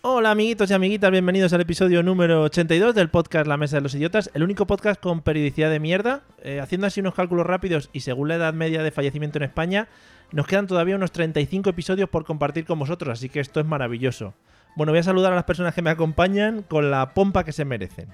Hola amiguitos y amiguitas, bienvenidos al episodio número 82 del podcast La Mesa de los Idiotas, el único podcast con periodicidad de mierda. Haciendo así unos cálculos rápidos y según la edad media de fallecimiento en España, nos quedan todavía unos 35 episodios por compartir con vosotros, así que esto es maravilloso. Bueno, voy a saludar a las personas que me acompañan con la pompa que se merecen.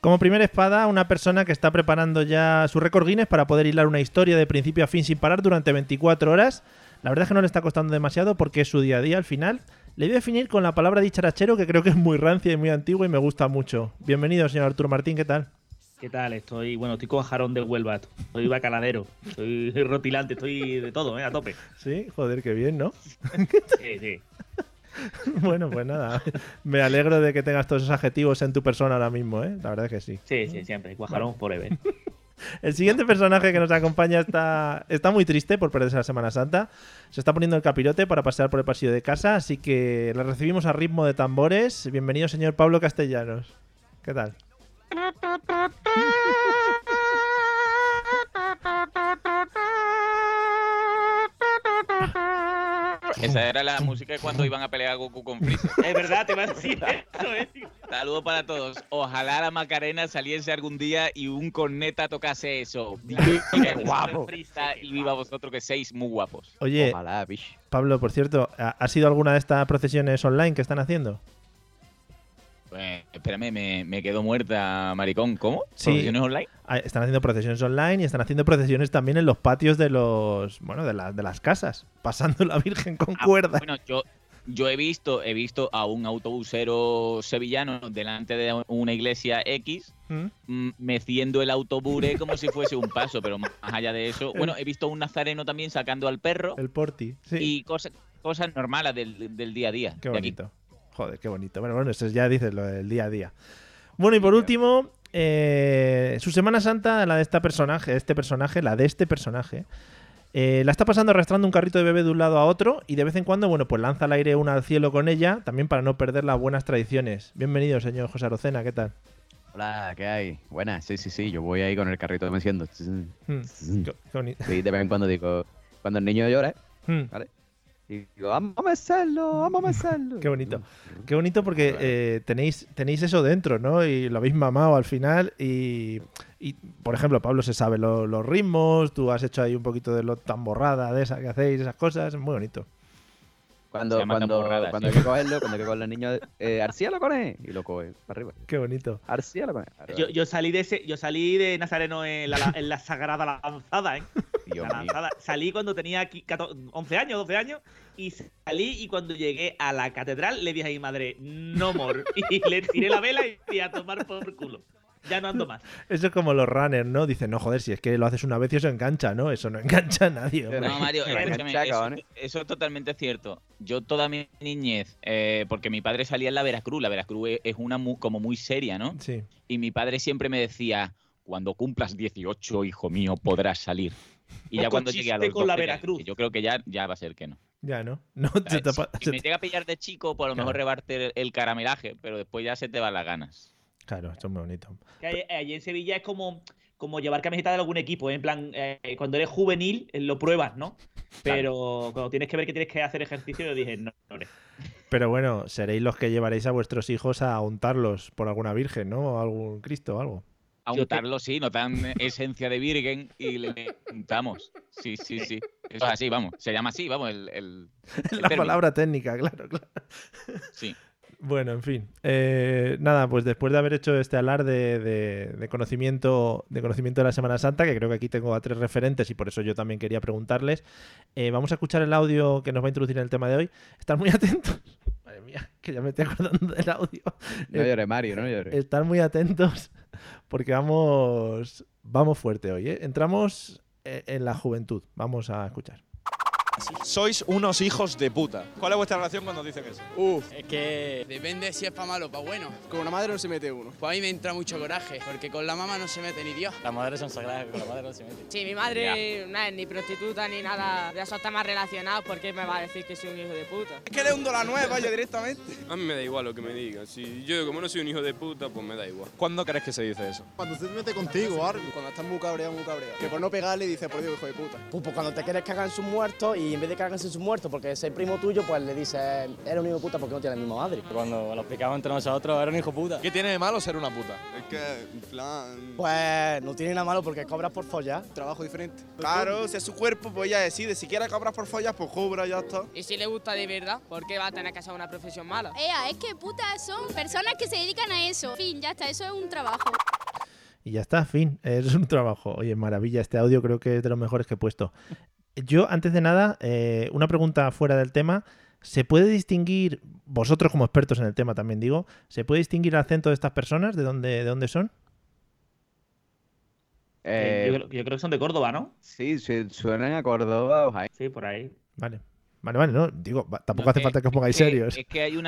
Como primera espada, una persona que está preparando ya su récord Guinness para poder hilar una historia de principio a fin sin parar durante 24 horas. La verdad es que no le está costando demasiado porque es su día a día al final. Le voy a definir con la palabra dicharachero, que creo que es muy rancia y muy antigua y me gusta mucho. Bienvenido, señor Arturo Martín, ¿qué tal? ¿Qué tal? Estoy con jarón de Huelva, soy bacaladero, soy rotilante, estoy de todo, a tope. Sí, joder, qué bien, ¿no? Sí. Bueno, pues nada, me alegro de que tengas todos esos adjetivos en tu persona ahora mismo, la verdad es que sí. Sí, siempre, guajarón forever. El siguiente personaje que nos acompaña está muy triste por perderse la Semana Santa. Se está poniendo el capirote para pasear por el pasillo de casa, así que le recibimos a ritmo de tambores. Bienvenido, señor Pablo Castellanos. ¿Qué tal? Esa era la música de cuando iban a pelear a Goku con Freezer. Es verdad, te iba a decir eso, Saludos para todos. Ojalá la Macarena saliese algún día y un corneta tocase eso. ¡Qué guapo! Y viva vosotros que seis muy guapos. Oye, ojalá, bicho. Pablo, por cierto, ¿has ido a alguna de estas procesiones online que están haciendo? Pues, espérame, me quedo muerta, maricón. ¿Cómo? Sí. ¿Procesiones online? Están haciendo procesiones online y están haciendo procesiones también en los patios de los, de las casas, pasando la Virgen con cuerda. Bueno, yo he visto a un autobusero sevillano delante de una iglesia X, meciendo el autobure como si fuese un paso, pero más allá de eso, he visto a un nazareno también sacando al perro. El porti, sí. Y cosas normales del día a día. Qué bonito. De aquí. Joder, qué bonito. Bueno, eso ya dices lo del día a día. Bueno, y por último, su Semana Santa, la de este personaje, la está pasando arrastrando un carrito de bebé de un lado a otro y de vez en cuando, pues lanza al aire una al cielo con ella, también para no perder las buenas tradiciones. Bienvenido, señor José Rocena, ¿qué tal? Hola, ¿qué hay? Buenas, sí, yo voy ahí con el carrito meciendo. Sí, de vez en cuando digo, cuando el niño llora, ¿vale? Y digo, vamos a hacerlo. Qué bonito porque tenéis eso dentro, ¿no? Y lo habéis mamado al final y por ejemplo, Pablo se sabe los ritmos, tú has hecho ahí un poquito de lo tamborrada de esa que hacéis, esas cosas, es muy bonito. Cuando hay que cogerlo, cuando hay que coger los niños, Arcía lo coge y lo coge para arriba. Qué bonito. Arcía lo coge. Yo salí de Nazareno en la Sagrada Lanzada, Dios mío. Salí cuando tenía 11 años y salí y cuando llegué a la catedral le dije a mi madre, no more, y le tiré la vela y fui a tomar por culo. Ya no ando más. Eso es como los runners, ¿no? Dicen, no, joder, si es que lo haces una vez y eso engancha, ¿no? Eso no engancha a nadie. Hombre. No, Mario, eso es totalmente cierto. Yo toda mi niñez, porque mi padre salía en la Veracruz. La Veracruz es una como muy seria, ¿no? Sí. Y mi padre siempre me decía, cuando cumplas 18, hijo mío, podrás salir. Y ya cuando llegué a los 12, yo creo que ya va a ser que no. Ya, ¿no? Si me llega a pillar de chico, pues a lo mejor rebarte el caramelaje, pero después ya se te van las ganas. Claro, esto es muy bonito. Allí en Sevilla es como llevar camiseta de algún equipo, ¿eh? En plan, cuando eres juvenil lo pruebas, ¿no? Pero claro, cuando tienes que ver que tienes que hacer ejercicio, yo dije, no. Pero bueno, seréis los que llevaréis a vuestros hijos a untarlos por alguna virgen, ¿no? O algún Cristo o algo. A untarlos, sí, no tan esencia de virgen y le untamos. Sí. Eso es así, vamos. Se llama así, vamos. El la término. Palabra técnica, claro. Sí. Bueno, en fin. Nada, pues después de haber hecho este alarde de conocimiento de la Semana Santa, que creo que aquí tengo a 3 referentes y por eso yo también quería preguntarles, vamos a escuchar el audio que nos va a introducir en el tema de hoy. Estad muy atentos. Madre mía, que ya me estoy acordando del audio. No llores, Mario, no llores. Estad muy atentos porque vamos fuerte hoy, ¿eh? Entramos en la juventud. Vamos a escuchar. Sois unos hijos de puta. ¿Cuál es vuestra relación cuando dicen eso? Es que depende si es para malo o para bueno. Con la madre no se mete uno. Pues a mí me entra mucho coraje, porque con la mamá no se mete ni Dios. Las madres son sagradas, con la madre no se mete. Sí, mi madre no es ni prostituta ni nada. De eso está más relacionado, porque me va a decir que soy un hijo de puta. Es que le hundo la nueva yo directamente. A mí me da igual lo que me digan. Si yo, como no soy un hijo de puta, pues me da igual. ¿Cuándo crees que se dice eso? Cuando se mete contigo, Arby. Cuando estás muy cabreado. Que por no pegarle dices, por Dios, hijo de puta. Pues cuando te quieres cagar en sus muertos y en vez de cagarse en sus muertos porque es el primo tuyo, pues le dices, eres un hijo puta porque no tiene la misma madre. Cuando lo explicamos entre nosotros, era un hijo puta. ¿Qué tiene de malo ser una puta? Es que, en plan... Pues no tiene nada malo porque cobras por follar. Trabajo diferente. Claro, si es su cuerpo, pues ella decide. Si quiere cobrar por follar, pues cobra, ya está. Y si le gusta de verdad, ¿por qué va a tener que hacer una profesión mala? Es que putas son personas que se dedican a eso. En fin, ya está, eso es un trabajo. Y ya está, fin, es un trabajo. Oye, maravilla, este audio creo que es de los mejores que he puesto. Yo, antes de nada, una pregunta fuera del tema. ¿Se puede distinguir, vosotros como expertos en el tema también digo, ¿se puede distinguir el acento de estas personas? ¿De dónde son? Yo creo que son de Córdoba, ¿no? Sí, suenan a Córdoba. Ojalá. Sí, por ahí. Vale, no, digo, tampoco hace falta que os pongáis serios. Es que hay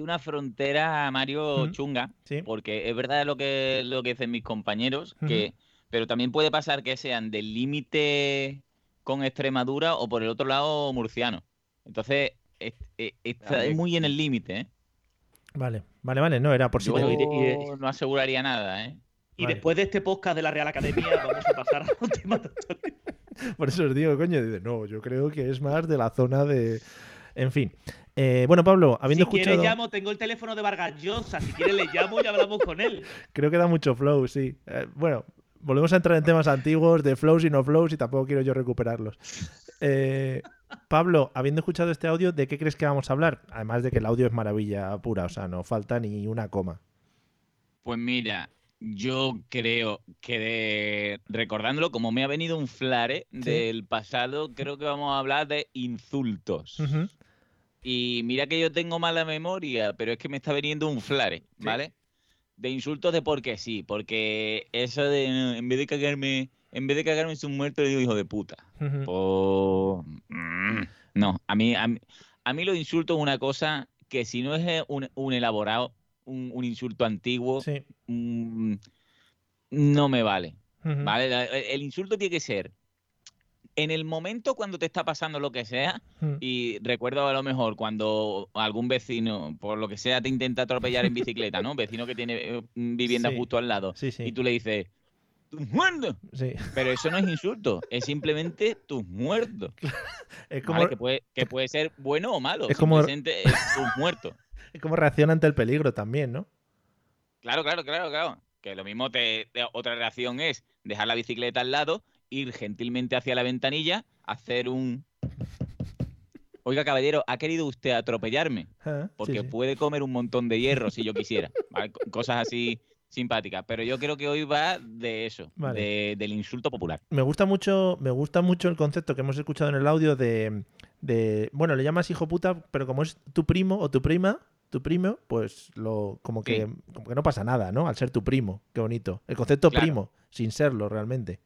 una frontera, Mario, chunga, ¿sí? Porque es verdad lo que dicen mis compañeros, que, pero también puede pasar que sean del límite... con Extremadura o por el otro lado murciano. Entonces, está muy en el límite, ¿eh? Vale, no era por si... no aseguraría nada, ¿eh? Y vale. Después de este podcast de la Real Academia vamos a pasar a un tema totalmente... Por eso os digo, coño, no, yo creo que es más de la zona de... En fin. Bueno, Pablo, habiendo escuchado... Si quieres llamo, tengo el teléfono de Vargas Llosa, si quieres le llamo y hablamos con él. Creo que da mucho flow, sí. Bueno... Volvemos a entrar en temas antiguos de flows y no flows y tampoco quiero yo recuperarlos. Pablo, habiendo escuchado este audio, ¿de qué crees que vamos a hablar? Además de que el audio es maravilla pura, o sea, no falta ni una coma. Pues mira, yo creo que recordándolo, como me ha venido un flare del pasado, creo que vamos a hablar de insultos. Uh-huh. Y mira que yo tengo mala memoria, pero es que me está veniendo un flare, ¿vale? Sí. De insultos de porque sí, porque eso de en vez de cagarme en sus muertos le digo hijo de puta. Uh-huh. No, a mí los insultos es una cosa que si no es un elaborado, un insulto antiguo, sí. No me vale. Uh-huh. ¿Vale? El insulto tiene que ser en el momento cuando te está pasando lo que sea, y recuerdo a lo mejor cuando algún vecino, por lo que sea, te intenta atropellar en bicicleta, ¿no? Vecino que tiene vivienda justo al lado. Sí. Y tú le dices, ¡tus muertos! Sí. Pero eso no es insulto, es simplemente tus muertos. Es como... ¿Vale? Que puede ser bueno o malo, es como... simplemente es tus muertos. Es como reacción ante el peligro también, ¿no? Claro. Que lo mismo, otra reacción es dejar la bicicleta al lado, ir gentilmente hacia la ventanilla, hacer un... Oiga, caballero, ¿ha querido usted atropellarme? Porque puede comer un montón de hierro si yo quisiera. ¿Vale? Cosas así simpáticas. Pero yo creo que hoy va de eso, vale. Del insulto popular. Me gusta mucho el concepto que hemos escuchado en el audio de... Bueno, le llamas hijo puta, pero como es tu primo o tu prima... tu primo, pues como que no pasa nada, ¿no? Al ser tu primo. Qué bonito. El concepto primo, sin serlo realmente.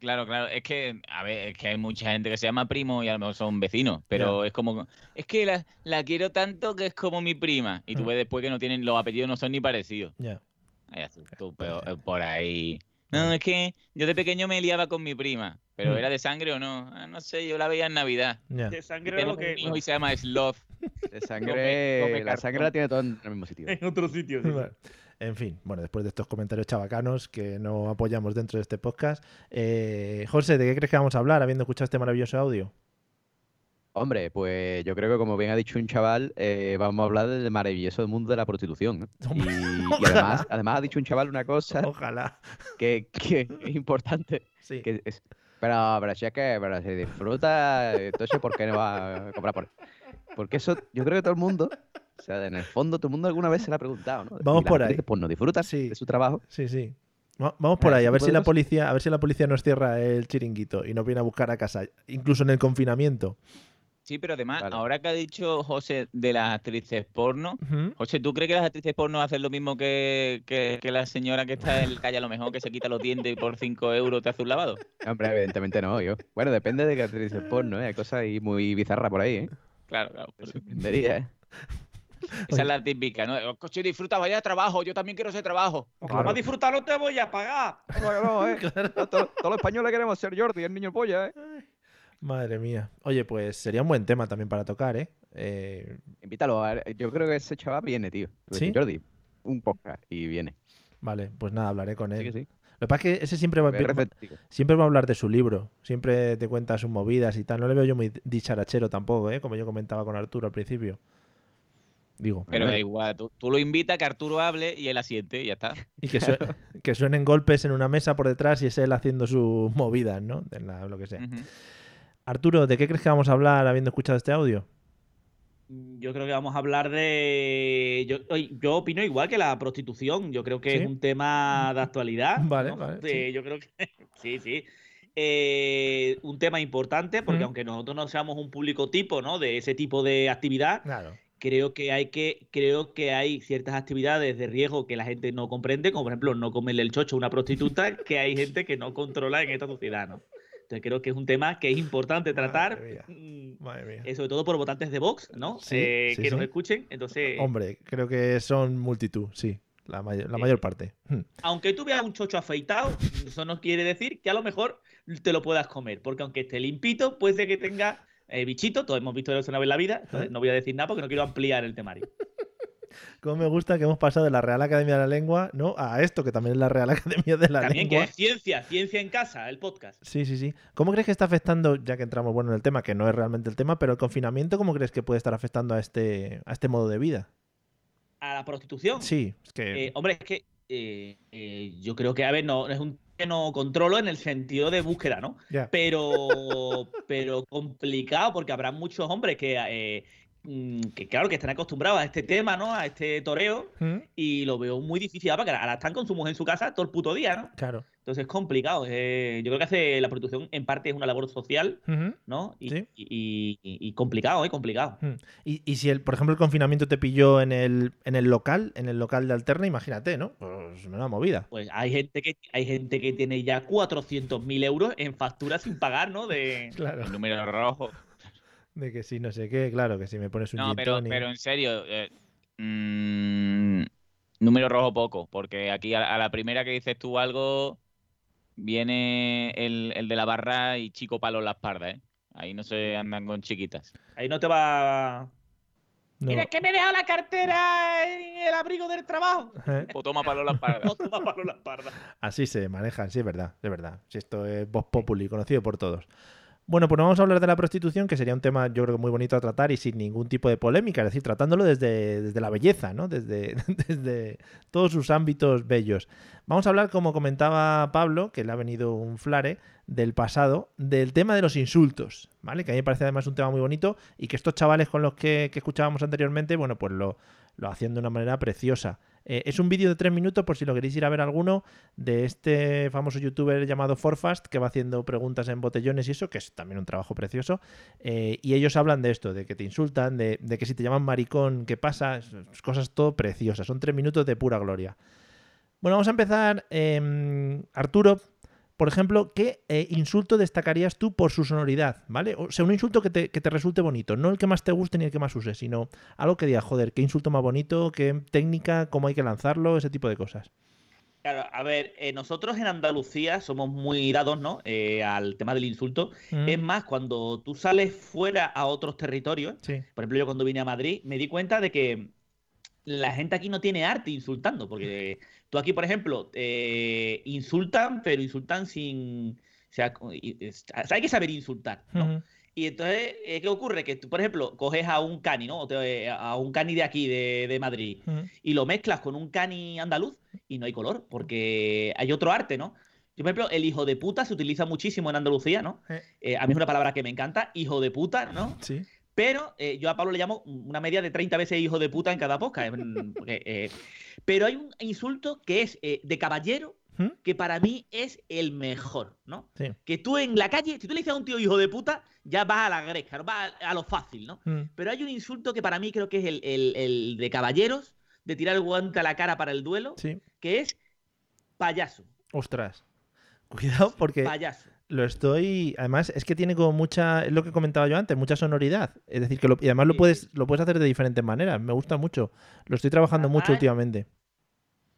Claro. Es que, a ver, es que hay mucha gente que se llama primo y a lo mejor son vecinos, pero es como... Es que la quiero tanto que es como mi prima. Y tú ves después que no tienen... Los apellidos no son ni parecidos. Ya. Yeah. Por ahí... No, es que yo de pequeño me liaba con mi prima, pero ¿era de sangre o no? No sé, yo la veía en Navidad. Yeah. De sangre lo que... Hijo y se llama Sloth. De sangre... la sangre la tiene todo en el mismo sitio. En otro sitio, sí. En fin, bueno, después de estos comentarios chabacanos que no apoyamos dentro de este podcast, José, ¿de qué crees que vamos a hablar habiendo escuchado este maravilloso audio? Hombre, pues yo creo que como bien ha dicho un chaval, vamos a hablar del maravilloso mundo de la prostitución, ¿no? Y además ha dicho un chaval una cosa que es importante. Sí. Que es, pero si es que pero se disfruta, entonces ¿por qué no va a comprar por él? Porque eso yo creo que todo el mundo, o sea, en el fondo todo el mundo alguna vez se lo ha preguntado, ¿no? Vamos por ahí. Pues no disfrutan de su trabajo. Sí, sí. Vamos por ahí, a ver si la policía nos cierra el chiringuito y nos viene a buscar a casa, incluso en el confinamiento. Sí, pero además, ahora que ha dicho José de las actrices porno, José, ¿tú crees que las actrices porno hacen lo mismo que la señora que está en la calle, a lo mejor, que se quita los dientes y por 5 euros te hace un lavado? Hombre, evidentemente no, yo. Bueno, depende de qué actrices porno, ¿eh? Hay cosas ahí muy bizarras por ahí, ¿eh? Claro, pero dependería, ¿eh? Esa es la típica, ¿no? Si disfrutas, vaya a trabajo, yo también quiero ese trabajo. Claro. Para disfrutarlo te voy a pagar. No, ¿eh? Claro. Todos los españoles queremos ser Jordi, el niño polla, ¿eh? Madre mía. Oye, pues sería un buen tema también para tocar, ¿eh? Invítalo. Yo creo que ese chaval viene, tío. ¿Sí? Jordi, un podcast y viene. Vale, pues nada, hablaré con él. Sí. Lo que pasa es que ese siempre va a hablar de su libro. Siempre te cuenta sus movidas y tal. No le veo yo muy dicharachero tampoco, ¿eh? Como yo comentaba con Arturo al principio. Digo, pero da igual, tú lo invitas, que Arturo hable y él asiente y ya está. Y que suenen golpes en una mesa por detrás y es él haciendo sus movidas, ¿no? De nada, lo que sea. Uh-huh. Arturo, ¿de qué crees que vamos a hablar habiendo escuchado este audio? Yo creo que vamos a hablar de... Yo opino igual que la prostitución. Yo creo que es un tema de actualidad. Vale, ¿no? Vale. Sí. Yo creo que... sí. Un tema importante porque aunque nosotros no seamos un público tipo, ¿no? De ese tipo de actividad... Claro. Creo que hay ciertas actividades de riesgo que la gente no comprende, como por ejemplo no comerle el chocho a una prostituta, que hay gente que no controla en esta sociedad, ¿no? Entonces creo que es un tema que es importante tratar, Madre mía. Sobre todo por votantes de Vox, ¿no? Sí, nos escuchen, entonces... Hombre, creo que son multitud, sí, la mayor parte. Aunque tú veas un chocho afeitado, eso no quiere decir que a lo mejor te lo puedas comer, porque aunque esté limpito, puede ser que tenga... bichito, todos hemos visto eso una vez en la vida, entonces no voy a decir nada porque no quiero ampliar el temario. Como me gusta que hemos pasado de la Real Academia de la Lengua, ¿no? A esto, que también es la Real Academia de la Lengua. También que es ciencia en casa, el podcast. Sí. ¿Cómo crees que está afectando, ya que entramos en el tema, que no es realmente el tema, pero el confinamiento, ¿cómo crees que puede estar afectando a este modo de vida? ¿A la prostitución? Sí, es que... yo creo que, a ver, no es un... que no controlo en el sentido de búsqueda, ¿no? Yeah. Pero complicado, porque habrá muchos hombres que claro, que están acostumbrados a este tema, ¿no? A este toreo, y lo veo muy difícil, porque ahora están con su mujer en su casa todo el puto día, ¿no? Claro. Entonces es complicado. Yo creo que la prostitución en parte es una labor social, ¿no? Y complicado, complicado. Y si, por ejemplo, el confinamiento te pilló en el local de Alterna, imagínate, ¿no? Pues una movida. Pues hay gente que tiene ya 400.000 euros en facturas sin pagar, ¿no? De claro. El número rojo. De que sí, no sé qué, claro, que si me pones un no, pero en serio, número rojo poco, porque aquí a la primera que dices tú algo, viene el de la barra y chico palo en la espalda, ¿eh? Ahí no se andan con chiquitas. Ahí no te va... No. Mira, que me he dejado la cartera en el abrigo del trabajo. O toma palo en la espalda. Así se manejan, sí, es verdad. Si esto es Vox Populi, conocido por todos. Bueno, pues vamos a hablar de la prostitución, que sería un tema, yo creo, muy bonito a tratar y sin ningún tipo de polémica, es decir, tratándolo desde la belleza, ¿no? Desde todos sus ámbitos bellos. Vamos a hablar, como comentaba Pablo, que le ha venido un flare del pasado, del tema de los insultos, ¿vale? Que a mí me parece además un tema muy bonito y que estos chavales con los que escuchábamos anteriormente, bueno, pues lo hacían de una manera preciosa. Es un vídeo de 3 minutos, por si lo queréis ir a ver alguno, de este famoso youtuber llamado Forfast, que va haciendo preguntas en botellones y eso, que es también un trabajo precioso. Y ellos hablan de esto, de que te insultan, de que si te llaman maricón, ¿qué pasa? Cosas todo preciosas. Son 3 minutos de pura gloria. Bueno, vamos a empezar. Arturo, por ejemplo, ¿qué insulto destacarías tú por su sonoridad? ¿Vale? O sea, un insulto que te resulte bonito. No el que más te guste ni el que más uses, sino algo que digas, joder, qué insulto más bonito, qué técnica, cómo hay que lanzarlo, ese tipo de cosas. Claro, a ver, nosotros en Andalucía somos muy dados, ¿no? Al tema del insulto. Es más, cuando tú sales fuera a otros territorios, por ejemplo, yo cuando vine a Madrid me di cuenta de que la gente aquí no tiene arte insultando, porque tú aquí, por ejemplo, insultan, pero insultan sin... O sea, hay que saber insultar, ¿no? Uh-huh. Y entonces, ¿qué ocurre? Que tú, por ejemplo, coges a un cani, ¿no? A un cani de aquí, de Madrid, uh-huh, y lo mezclas con un cani andaluz y no hay color, porque hay otro arte, ¿no? Yo, por ejemplo, el hijo de puta se utiliza muchísimo en Andalucía, ¿no? A mí es una palabra que me encanta, hijo de puta, ¿no? Sí. Pero yo a Pablo le llamo una media de 30 veces hijo de puta en cada podcast. Pero hay un insulto que es de caballero, que para mí es el mejor, ¿no? Sí. Que tú en la calle, si tú le dices a un tío hijo de puta, ya vas a la gresca, ¿no? Vas a lo fácil, ¿no? Mm. Pero hay un insulto que para mí creo que es el de caballeros, de tirar el guante a la cara para el duelo, sí, que es payaso. Ostras. Cuidado porque... Payaso. Lo estoy... Además, es que tiene como mucha... Es lo que comentaba yo antes, mucha sonoridad. Es decir, que lo... y además lo puedes hacer de diferentes maneras. Me gusta mucho. Lo estoy trabajando mucho últimamente.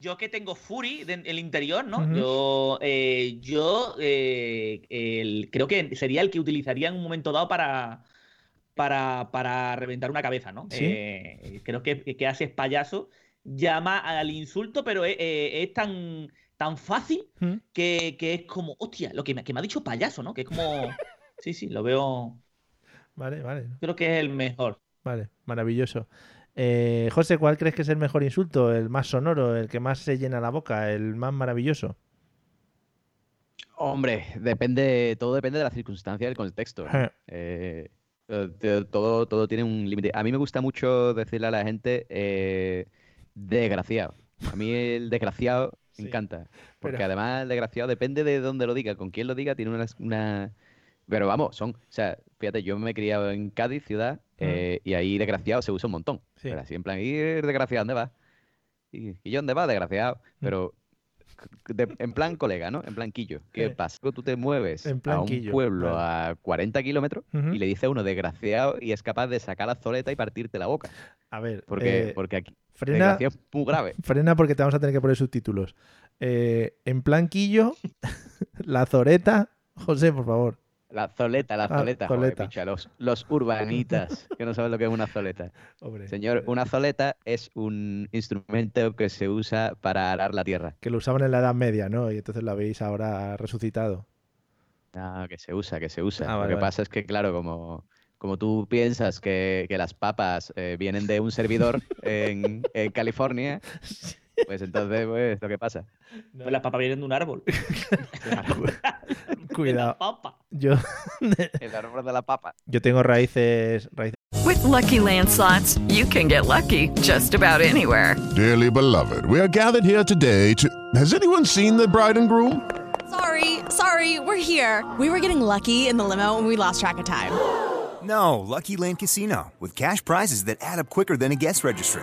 Yo que tengo Fury en el interior, ¿no? Uh-huh. Yo creo que sería el que utilizaría en un momento dado para reventar una cabeza, ¿no? ¿Sí? Creo que haces payaso, llama al insulto, pero es tan fácil que es como, hostia, lo que me ha dicho payaso, ¿no? Que es como... Sí, lo veo... Vale. Creo que es el mejor. Vale, maravilloso. José, ¿cuál crees que es el mejor insulto? ¿El más sonoro? ¿El que más se llena la boca? ¿El más maravilloso? Hombre, todo depende de la circunstancia y del contexto. Todo tiene un límite. A mí me gusta mucho decirle a la gente desgraciado. A mí el desgraciado me encanta. Porque además el desgraciado depende de dónde lo diga, con quién lo diga, tiene una... Pero vamos, o sea, fíjate, yo me he criado en Cádiz, ciudad, y ahí desgraciado se usa un montón. Sí. Pero así en plan, ¿y desgraciado dónde va? ¿Y yo dónde va, desgraciado? Pero en plan colega, ¿no? En planquillo. ¿Qué pasa? Tú te mueves a un pueblo a 40 kilómetros y le dices a uno desgraciado y es capaz de sacar la zoleta y partirte la boca. A ver, porque aquí desgraciado es muy grave. Frena porque te vamos a tener que poner subtítulos. En planquillo, la zoreta, José, por favor. La zoleta. Joder, picha, los urbanitas, que no saben lo que es una zoleta. Hombre. Señor, una zoleta es un instrumento que se usa para arar la tierra. Que lo usaban en la Edad Media, ¿no? Y entonces lo habéis ahora resucitado. No, que se usa. Ah, vale, lo que pasa es que, claro, como tú piensas que las papas vienen de un servidor en California... Pues entonces, pues, lo que pasa. No. Pues las papas vienen de un árbol. Cuidado. El árbol de la papa. Yo tengo raíces. With Lucky Land Slots, you can get lucky just about anywhere. Dearly beloved, we are gathered here today to... Has anyone seen the bride and groom? Sorry, we're here. We were getting lucky in the limo and we lost track of time. No, Lucky Land Casino, with cash prizes that add up quicker than a guest registry.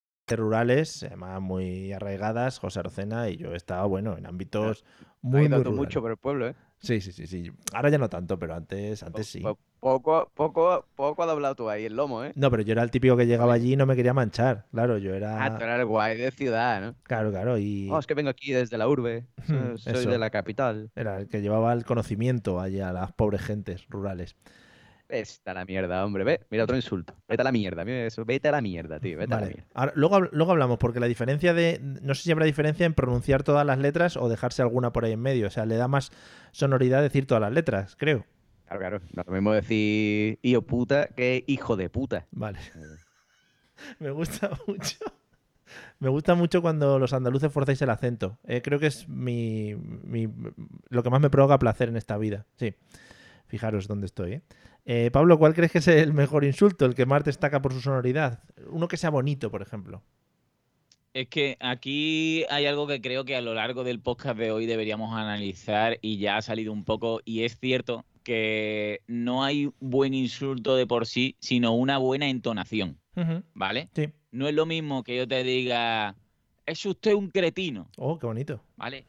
Rurales, además muy arraigadas, José Rocena y yo he estado, bueno, en ámbitos muy rurales. Mucho por el pueblo, ¿eh? Sí. Ahora ya no tanto, pero antes sí. Poco ha doblado tú ahí el lomo, ¿eh? No, pero yo era el típico que llegaba allí y no me quería manchar. Claro, yo era... Ah, tú eras el guay de ciudad, ¿no? Claro, y... es que vengo aquí desde la urbe, soy de la capital. Era el que llevaba el conocimiento allá a las pobres gentes rurales. Vete a la mierda, hombre. Ve, mira otro insulto. Vete a la mierda. Mira eso. Vete a la mierda, tío. Vete a la mierda. Ahora, luego hablamos, porque la diferencia de... No sé si habrá diferencia en pronunciar todas las letras o dejarse alguna por ahí en medio. O sea, le da más sonoridad decir todas las letras, creo. Claro. No es lo mismo decir hijo puta que hijo de puta. Vale. Me gusta mucho. Me gusta mucho cuando los andaluces forzáis el acento. Creo que es lo que más me provoca placer en esta vida. Sí. Fijaros dónde estoy, ¿eh? Pablo, ¿cuál crees que es el mejor insulto? El que más destaca por su sonoridad. Uno que sea bonito, por ejemplo. Es que aquí hay algo que creo que a lo largo del podcast de hoy deberíamos analizar y ya ha salido un poco, y es cierto que no hay buen insulto de por sí, sino una buena entonación, ¿vale? Sí. No es lo mismo que yo te diga, es usted un cretino. Oh, qué bonito. ¿Vale?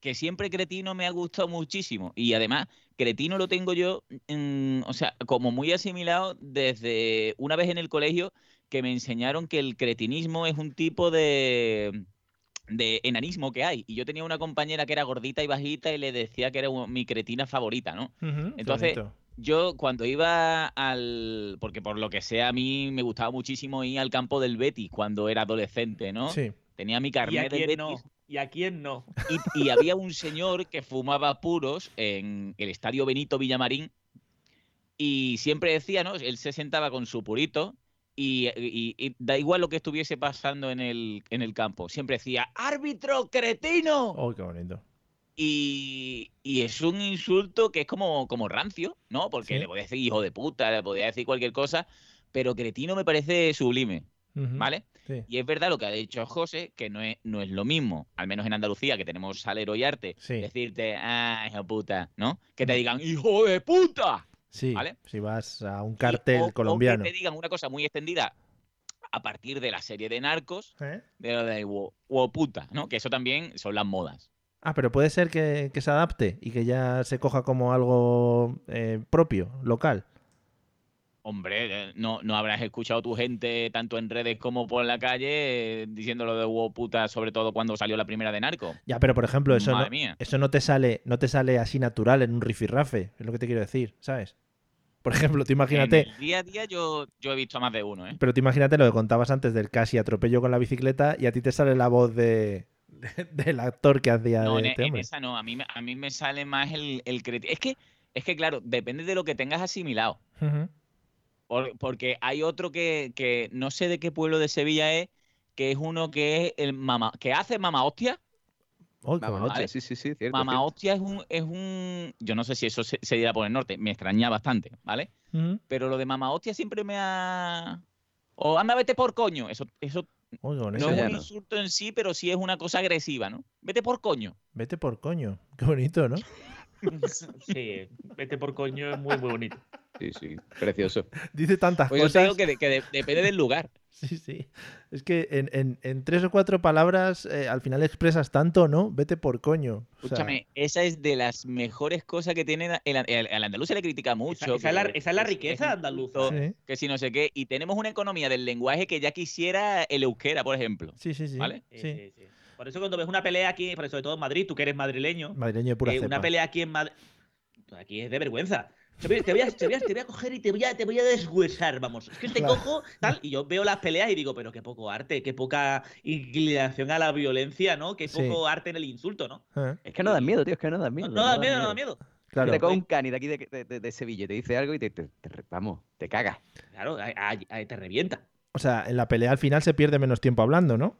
Que siempre cretino me ha gustado muchísimo. Y además, cretino lo tengo yo, o sea, como muy asimilado desde una vez en el colegio que me enseñaron que el cretinismo es un tipo de enanismo que hay. Y yo tenía una compañera que era gordita y bajita y le decía que era mi cretina favorita, ¿no? Entonces, yo cuando iba al... Porque por lo que sea, a mí me gustaba muchísimo ir al campo del Betis cuando era adolescente, ¿no? Sí. Tenía mi carnet del Betis. No. ¿Y a quién no? Y había un señor que fumaba puros en el estadio Benito Villamarín y siempre decía, ¿no? Él se sentaba con su purito y da igual lo que estuviese pasando en el campo. Siempre decía, ¡árbitro cretino! ¡Oh, qué bonito! Y es un insulto que es como rancio, ¿no? Porque le podía decir hijo de puta, le podía decir cualquier cosa, pero cretino me parece sublime, ¿vale? Sí. Y es verdad lo que ha dicho José, que no es lo mismo, al menos en Andalucía, que tenemos salero y arte, decirte, ¡ah, hijo de puta! ¿No? Que te digan, ¡hijo de puta! Sí, ¿vale? Si vas a un cartel colombiano. O que te digan una cosa muy extendida a partir de la serie de Narcos, de lo de puta, ¿no? Que eso también son las modas. Ah, pero puede ser que se adapte y que ya se coja como algo propio, local. Hombre, no habrás escuchado tu gente tanto en redes como por la calle diciendo lo de puta, sobre todo cuando salió la primera de Narcos. Ya, pero por ejemplo, eso no te sale así natural en un rifirrafe, es lo que te quiero decir, ¿sabes? Por ejemplo, tú imagínate... En el día a día yo he visto a más de uno, ¿eh? Pero tú imagínate lo que contabas antes del casi atropello con la bicicleta y a ti te sale la voz del actor que hacía... No, en esa no. A mí me sale más el cretino. Es que, claro, depende de lo que tengas asimilado. Porque hay otro que no sé de qué pueblo de Sevilla es, que es uno que es el mamá... ¿Que hace mamá hostia? Oh, mamá hostia, sí, cierto. Mamá hostia es un... Yo no sé si eso se dirá por el norte, me extraña bastante, ¿vale? Pero lo de mamá hostia siempre me ha... O anda, vete por coño. Eso no es un insulto en sí, pero sí es una cosa agresiva, ¿no? Vete por coño. Vete por coño. Qué bonito, ¿no? Sí, vete por coño es muy, muy bonito. Sí, precioso. Dice tantas cosas. Yo digo que depende del lugar. Sí. Es que en 3 o 4 palabras al final expresas tanto, ¿no? Vete por coño. Escúchame, esa es de las mejores cosas que tiene. Al andaluz se le critica mucho. Esa es la riqueza andaluza. Que si no sé qué. Y tenemos una economía del lenguaje que ya quisiera el euskera, por ejemplo. Sí. ¿Vale? Sí. Por eso cuando ves una pelea aquí, sobre todo en Madrid, tú que eres madrileño. Madrileño de pura cepa. Una pelea aquí en Madrid. Aquí es de vergüenza. Te voy a coger y te voy a deshuesar, vamos. Es que te cojo, tal, y yo veo las peleas y digo, pero qué poco arte, qué poca inclinación a la violencia, ¿no? Qué poco arte en el insulto, ¿no? Es que no da miedo, tío, No da miedo. Claro. Te coge un cani de aquí de Sevilla, te dice algo y te cagas. Claro, te revienta. O sea, en la pelea al final se pierde menos tiempo hablando, ¿no?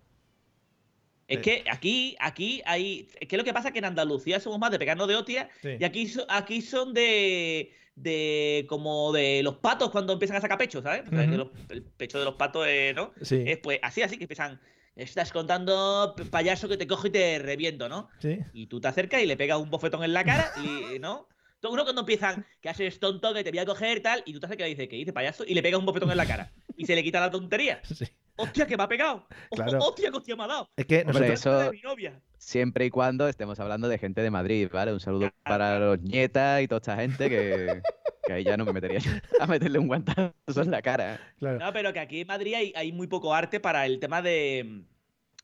Es que aquí hay... Es que lo que pasa es que en Andalucía somos más de pegarnos de hostia y aquí son de como de los patos cuando empiezan a sacar pecho, ¿sabes? El pecho de los patos, ¿no? Sí. Es pues así que empiezan... Estás contando, payaso, que te cojo y te reviento, ¿no? Sí. Y tú te acercas y le pegas un bofetón en la cara y... ¿no? Uno cuando empiezan, que haces tonto, que te voy a coger, tal, y tú te acercas y dices, ¿qué dice, payaso? Y le pegas un bofetón en la cara. Y se le quita la tontería. Sí. ¡Hostia, que me ha pegado! Claro. ¡Hostia, me ha dado! Es que nosotros... Eso, siempre y cuando estemos hablando de gente de Madrid, ¿vale? Un saludo para los nietas y toda esta gente que ahí ya no me metería a meterle un guantazo en la cara. Claro. No, pero que aquí en Madrid hay muy poco arte para el tema de...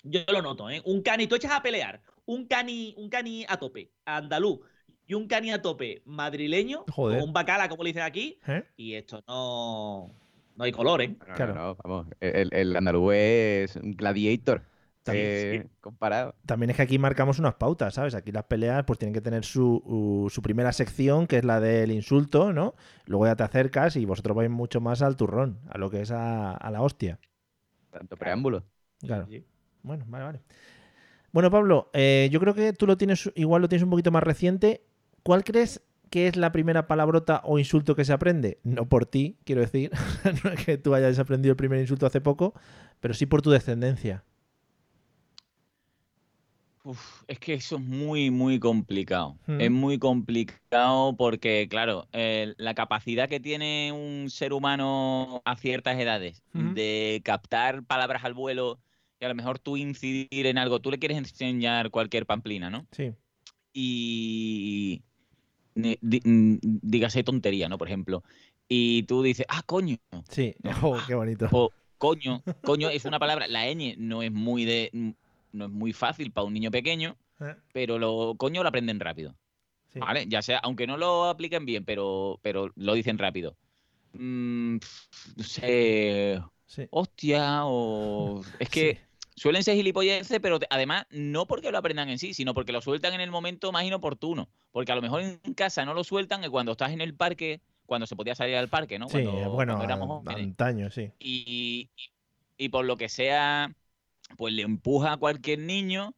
Yo lo noto, ¿eh? Un cani, tú echas a pelear. Un cani a tope, a andaluz. Y un cani a tope madrileño, o un bacala, como le dicen aquí, y esto no hay color, ¿eh? Claro. No, vamos. El andaluz es un gladiator. También, comparado. También es que aquí marcamos unas pautas, ¿sabes? Aquí las peleas pues tienen que tener su primera sección, que es la del insulto, ¿no? Luego ya te acercas y vosotros vais mucho más al turrón, a lo que es a la hostia. Tanto preámbulo. Claro. Sí. Bueno, vale. Bueno, Pablo, yo creo que tú lo tienes un poquito más reciente. ¿Cuál crees que es la primera palabrota o insulto que se aprende? No por ti, quiero decir. No es que tú hayas aprendido el primer insulto hace poco, pero sí por tu descendencia. Uf, es que eso es muy, muy complicado. Es muy complicado porque, claro, la capacidad que tiene un ser humano a ciertas edades de captar palabras al vuelo y a lo mejor tú incidir en algo. Tú le quieres enseñar cualquier pamplina, ¿no? Sí. Y... dígase tontería, ¿no? Por ejemplo. Y tú dices, ¡ah, coño! Sí. Oh, qué bonito. O coño. Coño es una palabra. La ñ no es muy de... No es muy fácil para un niño pequeño, pero lo coño lo aprenden rápido. Sí. ¿Vale? Ya sea, aunque no lo apliquen bien, pero lo dicen rápido. No sé. Sí. Hostia, o. Es que suelen ser gilipolleces, pero además no porque lo aprendan en sí, sino porque lo sueltan en el momento más inoportuno. Porque a lo mejor en casa no lo sueltan y cuando estás en el parque, cuando se podía salir al parque, ¿no? Sí, cuando, bueno, cuando éramos jóvenes, antaño, sí. Y por lo que sea. Pues le empuja a cualquier niño,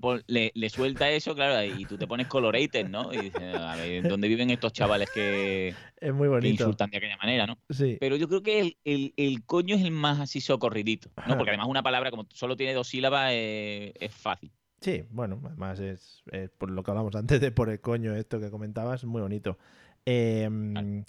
pues le suelta eso, claro, y tú te pones colorated, ¿no? Y dices, a ver, ¿dónde viven estos chavales que, es muy bonito, que insultan de aquella manera, ¿no? Sí. Pero yo creo que el coño es el más así socorridito, ¿no? Porque además una palabra, como solo tiene dos sílabas, es fácil. Sí, bueno, además es por lo que hablamos antes de por el coño esto que comentabas, muy bonito. Claro.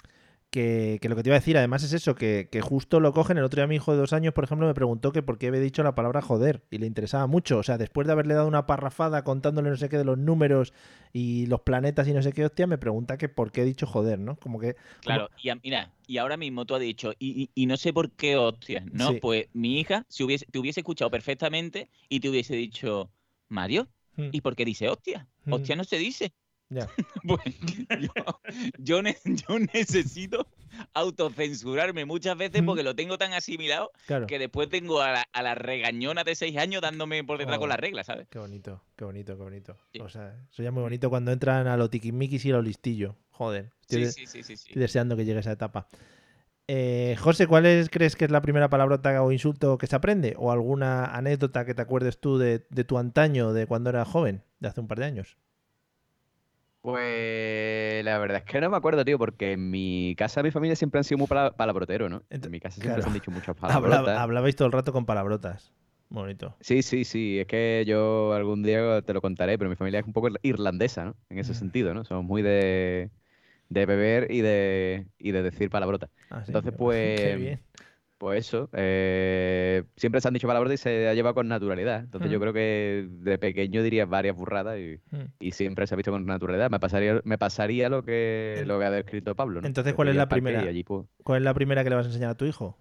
Que lo que te iba a decir, además, es eso, que justo lo cogen. El otro día mi hijo de 2 años, por ejemplo, me preguntó que por qué había dicho la palabra joder, y le interesaba mucho. O sea, después de haberle dado una parrafada contándole no sé qué de los números y los planetas y no sé qué, hostia, me pregunta que por qué he dicho joder, ¿no? Como que... Claro, como... y ahora mismo tú has dicho, y no sé por qué, hostia, ¿no? Sí. Pues mi hija te hubiese escuchado perfectamente y te hubiese dicho, Mario, ¿y por qué dice hostia? Hostia no se dice. Yeah. Pues yo necesito autocensurarme muchas veces porque lo tengo tan asimilado, claro, que después tengo a la regañona de 6 años dándome por detrás con la regla, ¿sabes? Qué bonito, qué bonito, qué bonito. Sí. O sea, eso ya es muy bonito cuando entran a los tiquismiquis y a los listillos. Joder, estoy estoy deseando que llegue esa etapa. José, ¿crees que es la primera palabrota o insulto que se aprende? ¿O alguna anécdota que te acuerdes tú de tu antaño, de cuando eras joven, de hace un par de años? Pues la verdad es que no me acuerdo, tío, porque en mi casa mi familia siempre han sido muy palabroteros, ¿no? En mi casa siempre se han dicho muchas palabrotas. Hablabais todo el rato con palabrotas. Bonito. Sí. Es que yo algún día te lo contaré, pero mi familia es un poco irlandesa, ¿no? En ese sentido, ¿no? Somos muy de beber y de decir palabrotas. Ah, sí. Entonces, pues... Qué bien. Pues eso, siempre se han dicho palabras y se ha llevado con naturalidad. Entonces yo creo que de pequeño diría varias burradas y siempre se ha visto con naturalidad. Me pasaría lo que ha descrito Pablo, ¿no? Entonces, ¿cuál es la primera? ¿Cuál es la primera que le vas a enseñar a tu hijo?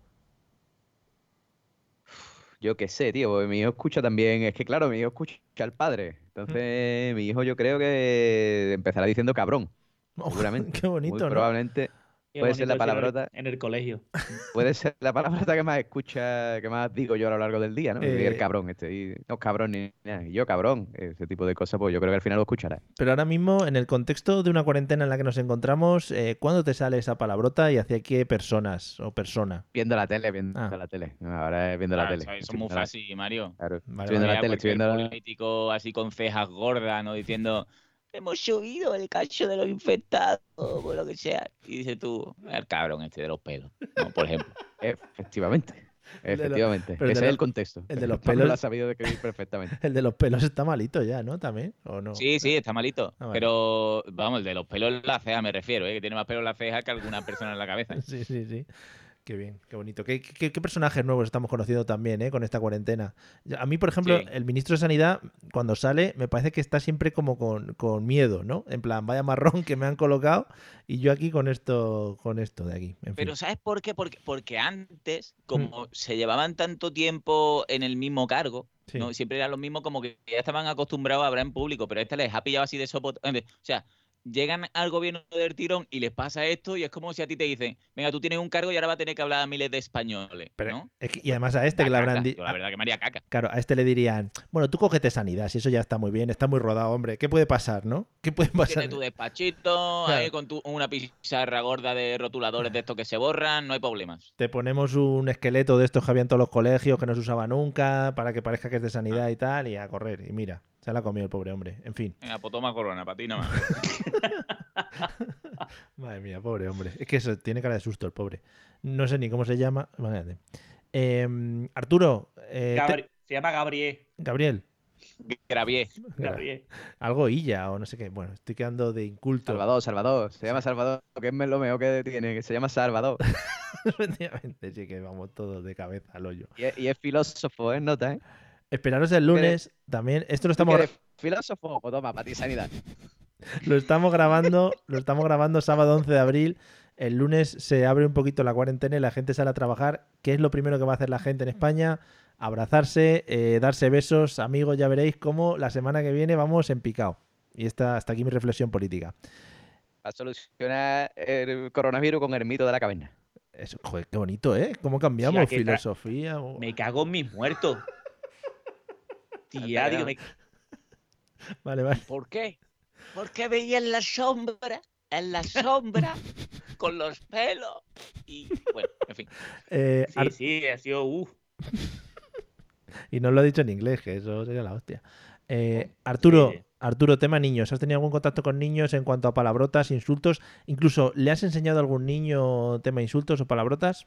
Yo qué sé, tío, porque mi hijo escucha también... Es que claro, mi hijo escucha al padre. Entonces mi hijo yo creo que empezará diciendo cabrón. Oh, seguramente. Qué bonito, ¿no? Probablemente... Puede ser la palabrota en el colegio. Puede ser la palabrota que más digo yo a lo largo del día, ¿no? El cabrón este. Y, no, cabrón ni nada. Y yo, cabrón. Ese tipo de cosas, pues yo creo que al final lo escucharás. Pero ahora mismo, en el contexto de una cuarentena en la que nos encontramos, ¿cuándo te sale esa palabrota y hacia qué personas o persona? Viendo la tele. No, ahora es viendo la tele. Eso es muy fácil, Mario. Claro. Vale, estoy viendo la tele, estoy viendo... Un político así con cejas gordas, ¿no? Diciendo... Hemos subido el cacho de los infectados, o lo que sea. Y dices tú, el cabrón este de los pelos, ¿no? Por ejemplo. Efectivamente. Ese es el contexto. El de los pelos lo ha sabido describir perfectamente. El de los pelos está malito ya, ¿no? También, ¿o no? Sí, está malito. Ah, vale. Pero, vamos, el de los pelos en la ceja me refiero, que tiene más pelos en la ceja que alguna persona en la cabeza. Sí. Qué bien, qué bonito. ¿Qué personajes nuevos estamos conociendo también, con esta cuarentena? A mí, por ejemplo, el ministro de Sanidad, cuando sale, me parece que está siempre como con miedo, ¿no? En plan, vaya marrón que me han colocado y yo aquí con esto de aquí. En fin. Pero ¿sabes por qué? Porque antes, como se llevaban tanto tiempo en el mismo cargo, ¿no? Siempre era lo mismo, como que ya estaban acostumbrados a hablar en público, pero este les ha pillado así de sopo... O sea... Llegan al gobierno del tirón y les pasa esto y es como si a ti te dicen, venga, tú tienes un cargo y ahora va a tener que hablar a miles de españoles, ¿no? Pero es que, y además a este la que le habrán dicho... La verdad que María Caca. Claro, a este le dirían, bueno, tú cógete sanidad, si eso ya está muy bien, está muy rodado, hombre. ¿Qué puede pasar, no? ¿Qué puede pasar? Tiene tu despachito, claro, ahí con una pizarra gorda de rotuladores de estos que se borran, no hay problemas. Te ponemos un esqueleto de estos que había en todos los colegios, que no se usaba nunca, para que parezca que es de sanidad y tal, y a correr, y mira... Se la ha comido el pobre hombre. En fin. Venga, pues toma corona, para ti nomás. Madre mía, pobre hombre. Es que eso tiene cara de susto el pobre. No sé ni cómo se llama. Arturo. Se llama Gabriel. Gravier. Algo Illa o no sé qué. Bueno, estoy quedando de inculto. Salvador. Se llama Salvador, que es lo mejor que tiene, que se llama Salvador. Efectivamente, sí que vamos todos de cabeza al hoyo. Y es filósofo, ¿eh? Nota, ¿eh? Esperaros el lunes también. Esto lo estamos... ¿Filósofo? O toma, para ti, sanidad. Lo estamos grabando sábado 11 de abril. El lunes se abre un poquito la cuarentena y la gente sale a trabajar. ¿Qué es lo primero que va a hacer la gente en España? Abrazarse, darse besos, amigos. Ya veréis cómo la semana que viene vamos en picado. Y hasta aquí mi reflexión política. Va a solucionar el coronavirus con el mito de la caverna. Eso, joder, qué bonito, ¿eh? ¿Cómo cambiamos? Tía, filosofía. Me cago en mis muertos. Tía, digo, Vale. ¿Por qué? Porque veía en la sombra, con los pelos. Y bueno, en fin. Sí, ha sido... Y no lo ha dicho en inglés, que eso sería la hostia. Arturo, tema niños. ¿Has tenido algún contacto con niños en cuanto a palabrotas, insultos? Incluso, ¿le has enseñado a algún niño tema insultos o palabrotas?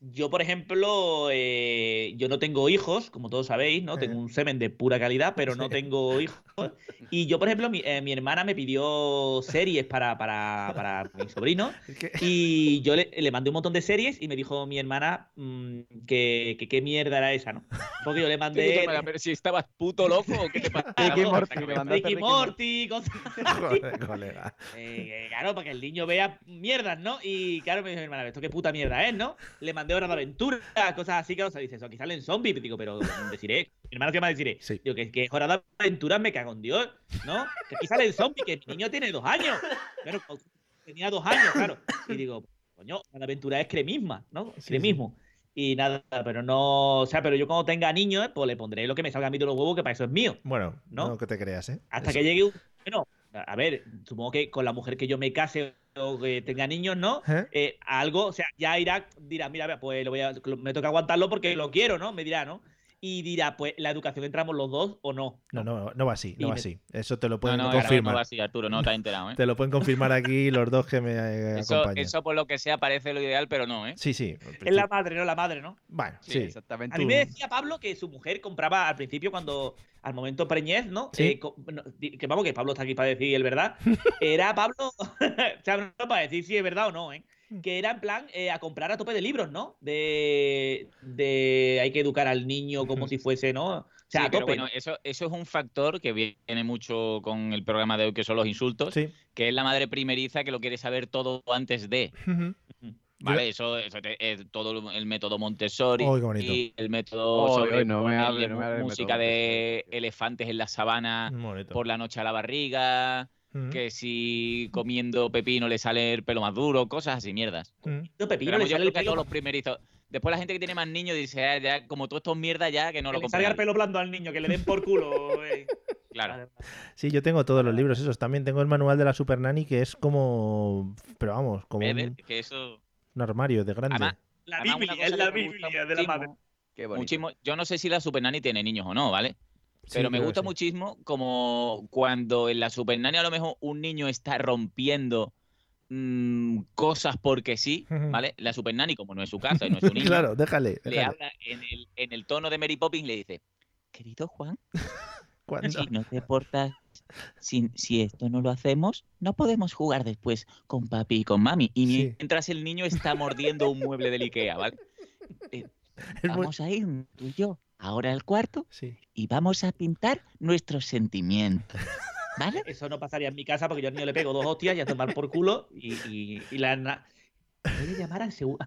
Yo, por ejemplo, yo no tengo hijos, como todos sabéis, ¿no? Tengo un semen de pura calidad, pero no tengo hijos. Y yo, por ejemplo, mi hermana me pidió series para mi sobrino. Y yo le mandé un montón de series y me dijo mi hermana que qué mierda era esa, ¿no? Porque yo le mandé... Pero si estabas puto loco, ¿o qué te pasaba? Rick and Morty, cosas así. Joder, colega. Claro, para que el niño vea mierdas, ¿no? Y claro, me dijo mi hermana, esto qué puta mierda es, ¿no? Le mandé Hora de Aventura, cosas así, claro, o sea, dices, aquí salen zombies, digo, pero deciré, mi hermano se llama deciré, sí. Digo, que es Hora de Aventura, me cago en Dios, ¿no? Que aquí salen zombies, que mi niño tiene 2 años, claro, tenía 2 años, claro, y digo, coño, Hora de Aventura es cremisma, ¿no? Sí, cremismo. Sí. Y nada, pero no... O sea, pero yo cuando tenga niños, pues le pondré lo que me salga a mí de los huevos, que para eso es mío. Bueno, no que te creas, ¿eh? Hasta eso. Que llegue un... Bueno, a ver, supongo que con la mujer que yo me case o que tenga niños, ¿no? Algo, o sea, ya dirá, mira, pues me toca aguantarlo porque lo quiero, ¿no? Me dirá, ¿no? Y dirá, pues, ¿la educación entramos los dos o no? No va así, no va así. Eso te lo pueden confirmar. No va así, Arturo, no te has enterado, ¿eh? Te lo pueden confirmar aquí los dos que me acompañan. Eso por lo que sea parece lo ideal, pero no, ¿eh? Sí. Es la madre, ¿no? Bueno, sí. Exactamente. A mí me decía Pablo que su mujer compraba al principio al momento preñez, ¿no? ¿Sí? Que vamos, que Pablo está aquí para decir el verdad. Era Pablo, o sea, no para decir si es verdad o no, ¿eh? Que era en plan a comprar a tope de libros, ¿no? De hay que educar al niño como si fuese, ¿no? O sea, sí, a tope. Pero bueno, eso es un factor que viene mucho con el programa de hoy, que son los insultos, sí. Que es la madre primeriza que lo quiere saber todo antes de. Vale, eso es todo el método Montessori y el método música de elefantes en la sabana por la noche a la barriga. Que si comiendo pepino le sale el pelo más duro, cosas así, mierdas. Comiendo pepino le sale el pelo los primerizos. Después la gente que tiene más niños dice, ya, como todos estos mierdas ya, que no lo compran. Que salga el pelo blando al niño, que le den por culo. Claro. Sí, yo tengo todos los libros esos. También tengo el manual de la Super Nanny, que es como... Pero vamos, como un armario de grande. Además, la Biblia, es la Biblia de la madre. Qué bonito. Muchísimo. Yo no sé si la Super Nanny tiene niños o no, ¿vale? Pero sí, me gusta muchísimo como cuando en la Super Nanny a lo mejor un niño está rompiendo cosas porque sí, ¿vale? La Super Nanny, como no es su casa y no es su niño, claro, déjale. Le habla en el tono de Mary Poppins y le dice, querido Juan, si no te portas, si esto no lo hacemos, no podemos jugar después con papi y con mami. Y mientras el niño está mordiendo un mueble del Ikea, ¿vale? Vamos a ir tú y yo ahora al cuarto y vamos a pintar nuestros sentimientos, ¿vale? Eso no pasaría en mi casa porque yo al niño le pego 2 hostias y a tomar por culo y la... ¿Puede llamar al seguro?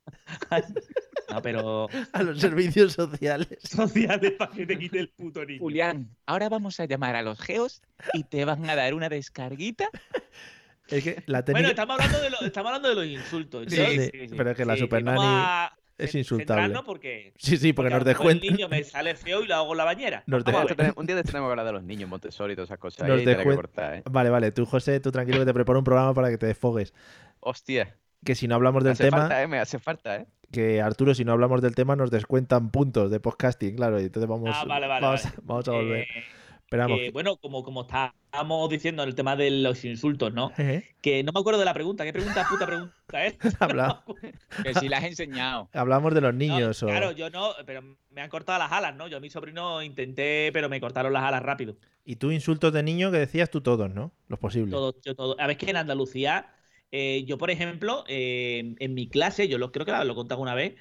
No, pero... A los servicios sociales. Sociales para que te quite el puto niño. Julián, ahora vamos a llamar a los geos y te van a dar una descarguita... Es que la técnica... Bueno, estamos hablando de los insultos. Sí. Pero es que la Super Nanny... Es insultable. Porque nos descuentan. El niño me sale feo y lo hago en la bañera. Un día tenemos que hablar de los niños, Montessori y todas esas cosas. Ahí que cortar, ¿eh? Vale. Tú, José, tú tranquilo que te preparo un programa para que te desfogues. Hostia. Que si no hablamos del tema... Me hace falta, ¿eh? Que, Arturo, si no hablamos del tema nos descuentan puntos de podcasting, claro. Y entonces vamos a volver. Esperamos. Bueno, como estábamos diciendo en el tema de los insultos, ¿no? Que no me acuerdo de la pregunta. ¿Qué pregunta puta pregunta es? Que si la has enseñado. Hablamos de los niños. No, claro, yo no, pero me han cortado las alas, ¿no? Yo a mi sobrino intenté, pero me cortaron las alas rápido. Y tú insultos de niño que decías tú todos, ¿no? Los posibles. Todos, yo todos. A ver, que en Andalucía, yo, por ejemplo, en mi clase, yo creo que lo he contado una vez,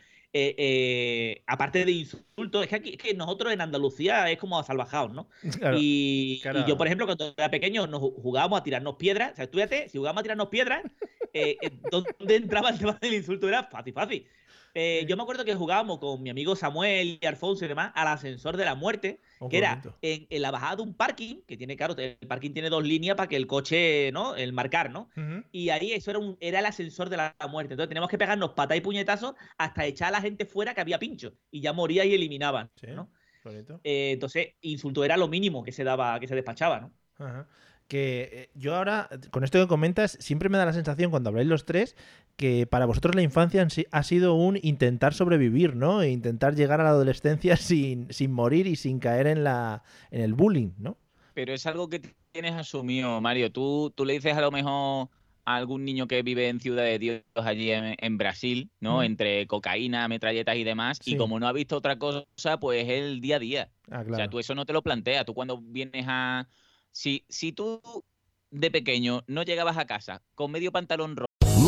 aparte de insultos, es que nosotros en Andalucía es como salvajados, ¿no? Claro, y yo, por ejemplo, cuando era pequeño nos jugábamos a tirarnos piedras. O sea, tú fíjate, si jugábamos a tirarnos piedras, ¿dónde entraba el tema del insulto? Era fácil. Yo me acuerdo que jugábamos con mi amigo Samuel y Alfonso y demás al ascensor de la muerte, que era en la bajada de un parking, que tiene, claro, el parking tiene dos líneas para que el coche, ¿no? El marcar, ¿no? Uh-huh. Y ahí eso era el ascensor de la muerte. Entonces teníamos que pegarnos patas y puñetazos hasta echar a la gente fuera que había pincho. Y ya moría y eliminaban, sí, ¿no? Entonces, insulto era lo mínimo que se daba, que se despachaba, ¿no? Ajá. Que yo ahora, con esto que comentas, siempre me da la sensación, cuando habláis los tres, que para vosotros la infancia ha sido un intentar sobrevivir, ¿no? E intentar llegar a la adolescencia sin morir y sin caer en el bullying, ¿no? Pero es algo que tienes asumido, Mario. Tú le dices a lo mejor a algún niño que vive en Ciudad de Dios, allí en Brasil, ¿no? Mm. Entre cocaína, metralletas y demás, sí. Y como no ha visto otra cosa, pues es el día a día. Ah, claro. O sea, tú eso no te lo planteas. Tú cuando vienes a... Si tú de pequeño no llegabas a casa con medio pantalón rojo.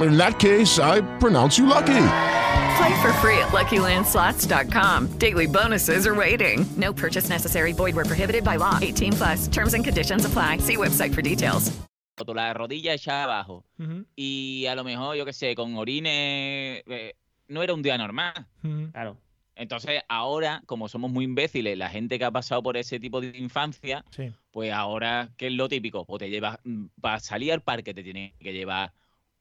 In that case, I pronounce you lucky. Play for free at LuckyLandSlots.com. Daily bonuses are waiting. No purchase necessary. Void where prohibited by law. 18 plus. Terms and conditions apply. See website for details. La rodilla echada abajo. Uh-huh. Y a lo mejor, yo qué sé, con orines... no era un día normal. Uh-huh. Claro. Entonces, ahora, como somos muy imbéciles, la gente que ha pasado por ese tipo de infancia, sí, pues ahora, ¿qué es lo típico? O te llevas... Para salir al parque te tienen que llevar...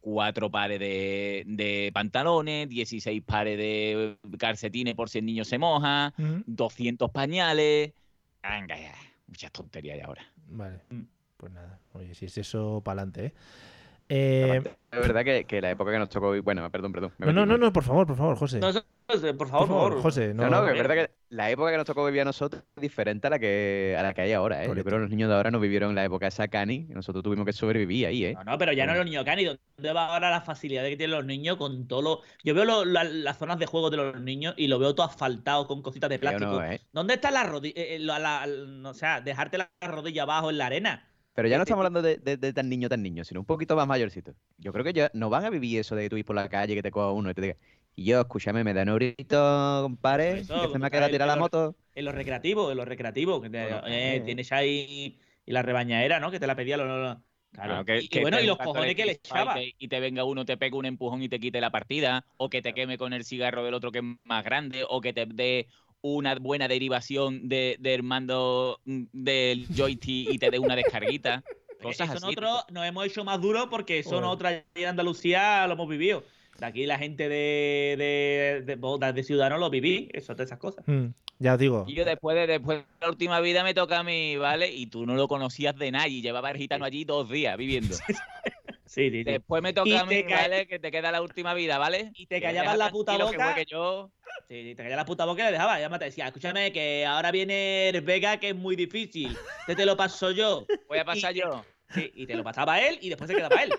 4 pares de pantalones, 16 pares de calcetines por si el niño se moja, uh-huh, 200 pañales... Venga, ya. Muchas tonterías ya ahora. Vale, pues nada. Oye, si es eso, pa'lante, ¿eh? Es verdad que la época que nos tocó... Bueno, perdón. No, por favor, José. Por favor, José. No, es verdad que la época que nos tocó vivir a nosotros es diferente a la que hay ahora, ¿eh? Correcto. Yo creo que los niños de ahora no vivieron la época esa cani, nosotros tuvimos que sobrevivir ahí, ¿eh? No, pero ya no los niños cani. ¿Dónde va ahora la facilidad que tienen los niños con todo lo...? Yo veo las zonas de juego de los niños y lo veo todo asfaltado con cositas de plástico. No, ¿eh? ¿Dónde está la rodilla? O sea, dejarte la rodilla abajo en la arena. Pero ya no estamos hablando de tan niño, sino un poquito más mayorcito. Yo creo que ya no van a vivir eso de tú ir por la calle que te coja uno y te diga, y yo, escúchame, me dan eurito, compadre, eso, que se me ha quedado tirada la moto. En los recreativos, que te, bueno, tienes ahí y la rebañadera, ¿no? Que te la pedía. Claro. No, y los cojones que le echaba. Y te venga uno, te pega un empujón y te quite la partida, o que te queme con el cigarro del otro que es más grande, o que te dé una buena derivación del mando del joystick y te dé una descarguita. Cosas eso así. Nosotros nos hemos hecho más duros porque eso nosotros allí en Andalucía lo hemos vivido. De aquí la gente de Ciudadanos lo viví, eso, todas esas cosas. Ya os digo. Y yo después de la última vida me toca a mí, ¿vale? Y tú no lo conocías de nadie, llevaba el gitano allí 2 días viviendo. Sí. Después me toca a mí, ¿vale? Que te queda la última vida, ¿vale? Y te callabas la puta boca. Sí, te callabas la puta boca y le dejabas. Ya te decía, escúchame, que ahora viene el Vega, que es muy difícil. Te lo paso yo. Voy a pasar yo. Sí, y te lo pasaba él y después se quedaba él.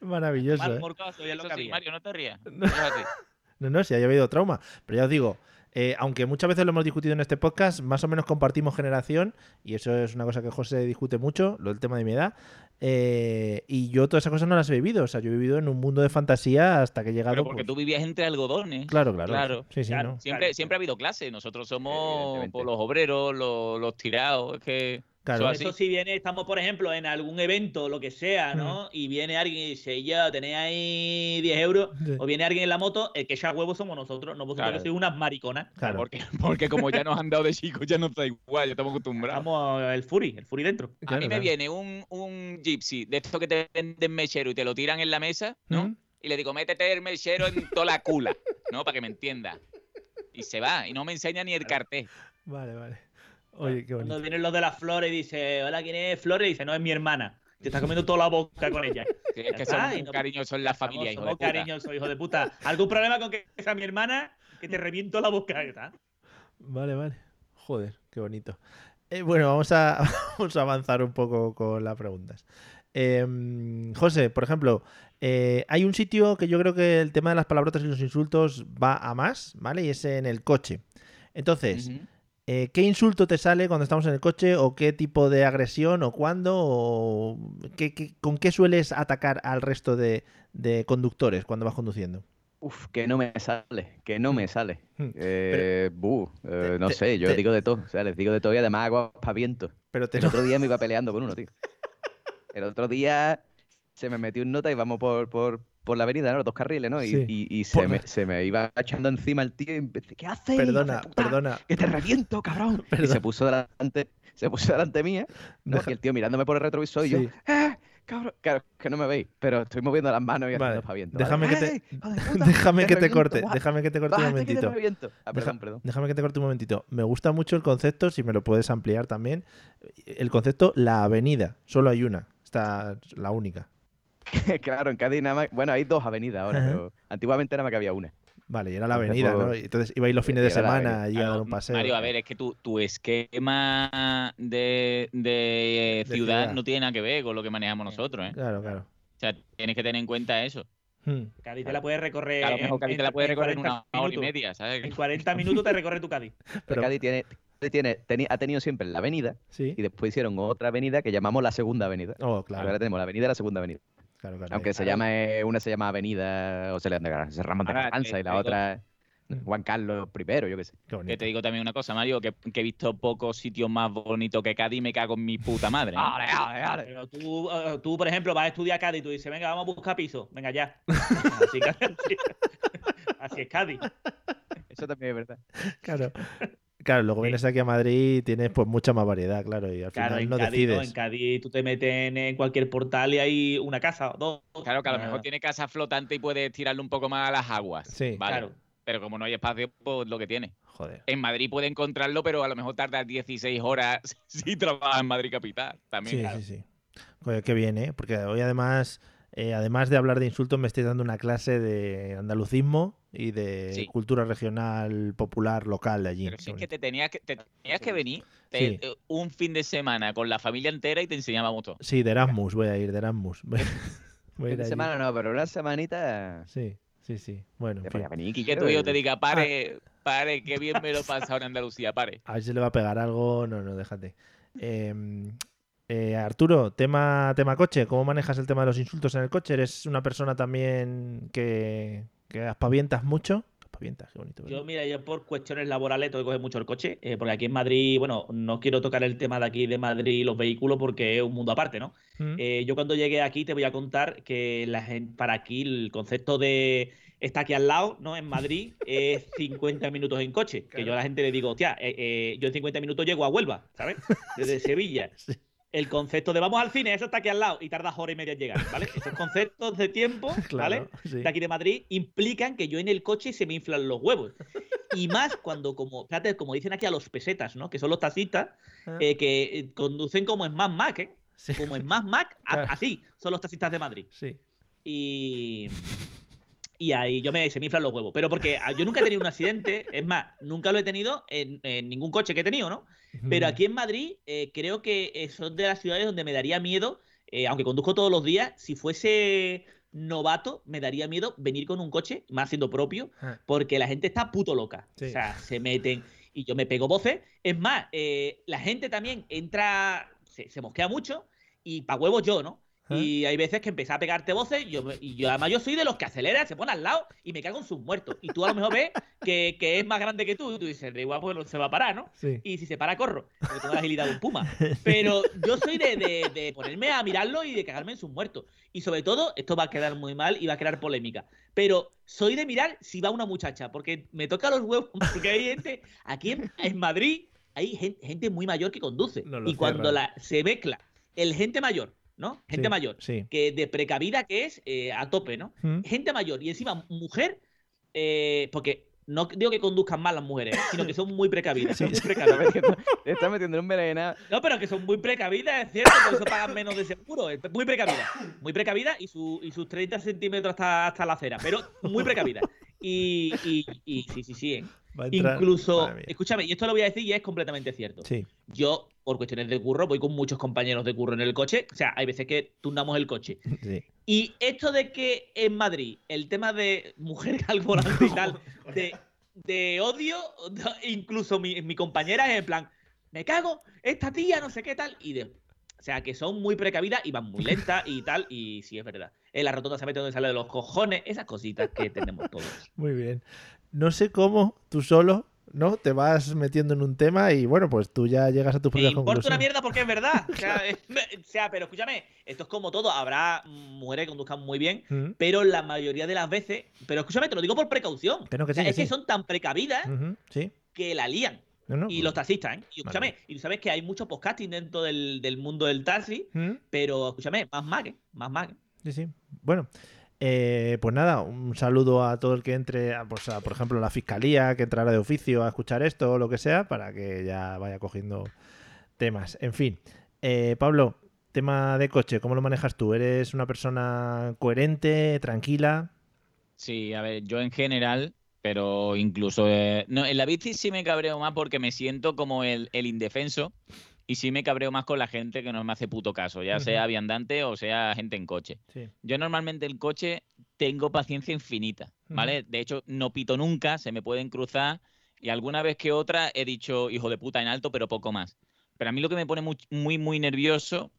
Maravilloso. Mal, morcoso, ya lo sí, Mario, no te rías. No, si haya habido trauma. Pero ya os digo, aunque muchas veces lo hemos discutido en este podcast, más o menos compartimos generación, y eso es una cosa que José discute mucho, lo del tema de mi edad, y yo todas esas cosas no las he vivido, o sea, yo he vivido en un mundo de fantasía hasta que he llegado... Pero porque pues... tú vivías entre algodones. Claro. Sí, sí, claro. ¿No? Siempre ha habido clases, nosotros somos los obreros, los tirados, es que... Claro. Eso si viene, estamos por ejemplo en algún evento, lo que sea, ¿no? Y viene alguien y dice, ya, tenéis ahí 10 euros, sí. O viene alguien en la moto, el que ya huevos somos nosotros, no vosotros sois unas mariconas. Claro. Porque como ya nos han dado de chicos, ya no está igual, ya estamos acostumbrados. Estamos el Fury dentro. Claro, a mí me viene un gypsy, de estos que te venden mechero y te lo tiran en la mesa, ¿no? Y le digo, métete el mechero en toda la cula, ¿no? Para que me entienda. Y se va, y no me enseña ni el cartel. Vale. Oye, qué bonito. Cuando vienen los de las flores y dice, hola, ¿quién es Flores? Y dice, no, es mi hermana. Te está comiendo toda la boca con ella. Sí, es que son cariñosos en la familia, hijo de puta. Cariñosos, hijo de puta. ¿Algún problema con que sea mi hermana? Que te reviento la boca, ¿verdad? Vale. Joder, qué bonito. Bueno, vamos a avanzar un poco con las preguntas. José, por ejemplo, hay un sitio que yo creo que el tema de las palabrotas y los insultos va a más, ¿vale? Y es en el coche. Entonces... Uh-huh. ¿Qué insulto te sale cuando estamos en el coche? ¿O qué tipo de agresión? ¿O cuándo? ¿O con qué sueles atacar al resto de conductores cuando vas conduciendo? Uf, que no me sale. Yo digo de todo. O sea, les digo de todo y además hago aspavientos. El otro día me iba peleando con uno, tío. El otro día se me metió un nota y vamos por la avenida, ¿no? Los dos carriles, ¿no? Sí. Y se me iba echando encima el tío y empecé, ¿qué haces? Perdona. Que te reviento, cabrón. Perdón. Y se puso delante mía, ¿no? Y el tío mirándome por el retrovisor y yo, cabrón, claro, que no me veis, pero estoy moviendo las manos y haciendo paviento. Déjame que te corte un momentito. Me gusta mucho el concepto, si me lo puedes ampliar también, el concepto la avenida, solo hay una, esta la única. Claro, en Cádiz nada más... Bueno, hay dos avenidas ahora, pero antiguamente nada más que había una. Vale, y era la avenida, ¿no? Entonces ibais los fines de semana y a dar un paseo. Mario, a ver, es que tu esquema de ciudad no tiene nada que ver con lo que manejamos nosotros, ¿eh? Claro. O sea, tienes que tener en cuenta eso. Cádiz te la puedes recorrer... A lo mejor Cádiz te la puedes recorrer en una hora y media, ¿sabes? En 40 minutos te recorre tu Cádiz. Pero Cádiz ha tenido siempre la avenida, ¿sí? Y después hicieron otra avenida que llamamos la segunda avenida. Oh, claro. Ahora tenemos la avenida y la segunda avenida. Claro, aunque una se llama Avenida, o se le se Ramón de Carranza, y la otra Juan Carlos I, yo qué sé. Que te digo también una cosa, Mario, que he visto pocos sitios más bonitos que Cádiz y me cago en mi puta madre. ¡Ale! Pero tú, por ejemplo, vas a estudiar Cádiz y tú dices, venga, vamos a buscar piso. Venga, ya. Así es Cádiz. Eso también es verdad. Claro, luego vienes aquí a Madrid y tienes pues mucha más variedad, claro, y al final no decides. Claro, en Cádiz tú te metes en cualquier portal y hay una casa o dos. Claro, que a lo mejor tiene casa flotante y puedes tirarle un poco más a las aguas. Sí, ¿vale? Claro. Pero como no hay espacio, pues lo que tiene. Joder. En Madrid puede encontrarlo, pero a lo mejor tarda 16 horas si trabajas en Madrid capital también. Sí, claro. Sí. Oye, qué bien, ¿eh? Porque hoy además de hablar de insultos, me estáis dando una clase de andalucismo y de cultura regional, popular, local de allí. Pero si es que te tenías que venir un fin de semana con la familia entera y te enseñábamos todo. Sí, de Erasmus, voy a ir, de Erasmus. Voy a ir fin de semana no, pero una semanita... Sí. Bueno, en fin. Venir, que tú y yo te diga, pare, qué bien me lo pasa ahora en Andalucía, pare. A ver si le va a pegar algo, no, déjate. Arturo, tema coche, ¿cómo manejas el tema de los insultos en el coche? ¿Eres una persona también que aspavientas mucho? Aspavientas, qué bonito. ¿Verdad? Yo por cuestiones laborales tengo que coger mucho el coche, porque aquí en Madrid, bueno, no quiero tocar el tema de aquí de Madrid y los vehículos porque es un mundo aparte, ¿no? Yo cuando llegué aquí te voy a contar que para aquí el concepto de... Está aquí al lado, ¿no? En Madrid, 50 minutos en coche. Claro. Que yo a la gente le digo, hostia, yo en 50 minutos llego a Huelva, ¿sabes? Desde Sevilla. Sí. El concepto de vamos al cine, eso está aquí al lado y tardas hora y media en llegar, ¿vale? Esos conceptos de tiempo, ¿vale? Claro, sí. De aquí de Madrid implican que yo en el coche se me inflan los huevos. Y más cuando, fíjate, como dicen aquí a los pesetas, ¿no? Que son los taxistas que conducen como en Mad Max, ¿eh? Sí. Como en Mad Max, claro. Así son los taxistas de Madrid. Sí. Y ahí se me inflan los huevos. Pero porque yo nunca he tenido un accidente, es más, nunca lo he tenido en ningún coche que he tenido, ¿no? Pero aquí en Madrid creo que son de las ciudades donde me daría miedo, aunque conduzco todos los días, si fuese novato me daría miedo venir con un coche, más siendo propio, porque la gente está puto loca. Sí. O sea, se meten y yo me pego voces. Es más, la gente también entra, se mosquea mucho y pa' huevos yo, ¿no? Y hay veces que empecé a pegarte voces y yo además yo soy de los que acelera, se pone al lado y me cago en sus muertos. Y tú a lo mejor ves que es más grande que tú y tú dices, de igual pues no se va a parar, ¿no? Sí. Y si se para, corro, porque tengo la agilidad de un puma. Pero yo soy de ponerme a mirarlo y de cagarme en sus muertos. Y sobre todo, esto va a quedar muy mal y va a crear polémica, pero soy de mirar si va una muchacha, porque me toca los huevos, porque hay gente aquí en Madrid, hay gente muy mayor que conduce. No, y cuando se mezcla el gente mayor, ¿no? Gente mayor, que de precavida que es a tope, ¿no? Gente mayor y encima mujer, porque no digo que conduzcan mal las mujeres, sino que son muy precavidas. Sí. Te estás metiendo en un berenjenal. No, pero que son muy precavidas, es cierto, por eso pagan menos de seguro. Muy precavidas. Muy precavidas y sus 30 centímetros hasta la acera, pero muy precavidas. Y sí. Incluso, escúchame, y esto lo voy a decir y es completamente cierto. Sí. Yo, por cuestiones de curro, voy con muchos compañeros de curro en el coche. O sea, hay veces que turnamos el coche. Sí. Y esto de que en Madrid el tema de mujeres al volante y tal, de odio, incluso mi compañera es en plan, me cago, esta tía, no sé qué tal. O sea, que son muy precavidas y van muy lentas y tal. Y sí, es verdad. En la rotonda se mete donde sale de los cojones. Esas cositas que tenemos todos. Muy bien. No sé cómo tú solo, ¿no? Te vas metiendo en un tema y, bueno, pues tú ya llegas a tus propias conclusiones. Me importa una mierda porque es verdad. O sea, pero escúchame, esto es como todo. Habrá mujeres que conduzcan muy bien, pero la mayoría de las veces... Pero escúchame, te lo digo por precaución. Que no, que sí, o sea, es que son tan precavidas que la lían. No, y los taxistas, ¿eh? Y escúchame, y tú sabes que hay mucho podcasting dentro del mundo del taxi, pero escúchame, más mague. Sí. Bueno... pues nada, un saludo a todo el que entre, a, por ejemplo, la fiscalía, que entrará de oficio a escuchar esto o lo que sea, para que ya vaya cogiendo temas. En fin, Pablo, tema de coche, ¿cómo lo manejas tú? ¿Eres una persona coherente, tranquila? Sí, a ver, yo en general, pero incluso... no, en la bici sí me cabreo más porque me siento como el indefenso y sí me cabreo más con la gente que no me hace puto caso, ya sea viandante o sea gente en coche. Sí. Yo normalmente el coche tengo paciencia infinita, ¿vale? De hecho, no pito nunca, se me pueden cruzar y alguna vez que otra he dicho, hijo de puta, en alto, pero poco más. Pero a mí lo que me pone muy, muy, muy nervioso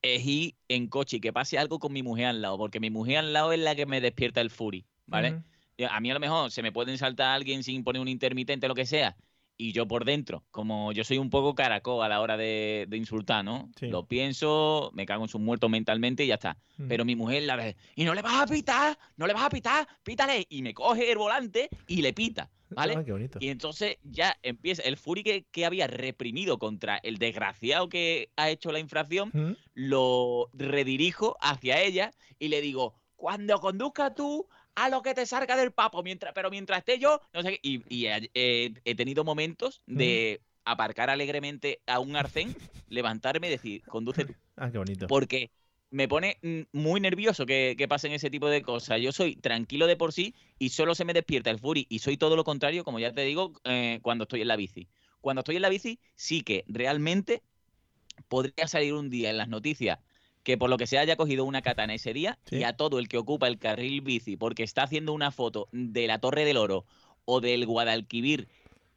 es ir en coche y que pase algo con mi mujer al lado, porque mi mujer al lado es la que me despierta el fury, ¿vale? A mí a lo mejor se me pueden saltar alguien sin poner un intermitente o lo que sea, y yo por dentro, como yo soy un poco caracol a la hora de insultar, ¿no? Sí. Lo pienso, me cago en sus muertos mentalmente y ya está. Pero mi mujer la ve, y no le vas a pitar, pítale. Y me coge el volante y le pita, ¿vale? Ah, qué bonito. Y entonces ya empieza el fury que había reprimido contra el desgraciado que ha hecho la infracción, lo redirijo hacia ella y le digo, cuando conduzcas tú, a lo que te salga del papo, mientras esté yo, no sé qué. Y he tenido momentos de aparcar alegremente a un arcén, levantarme y decir, conduce tú. Ah, qué bonito. Porque me pone muy nervioso que pasen ese tipo de cosas. Yo soy tranquilo de por sí y solo se me despierta el fury. Y soy todo lo contrario, como ya te digo, cuando estoy en la bici. Cuando estoy en la bici, sí que realmente podría salir un día en las noticias que por lo que se haya cogido una katana ese día y a todo el que ocupa el carril bici porque está haciendo una foto de la Torre del Oro o del Guadalquivir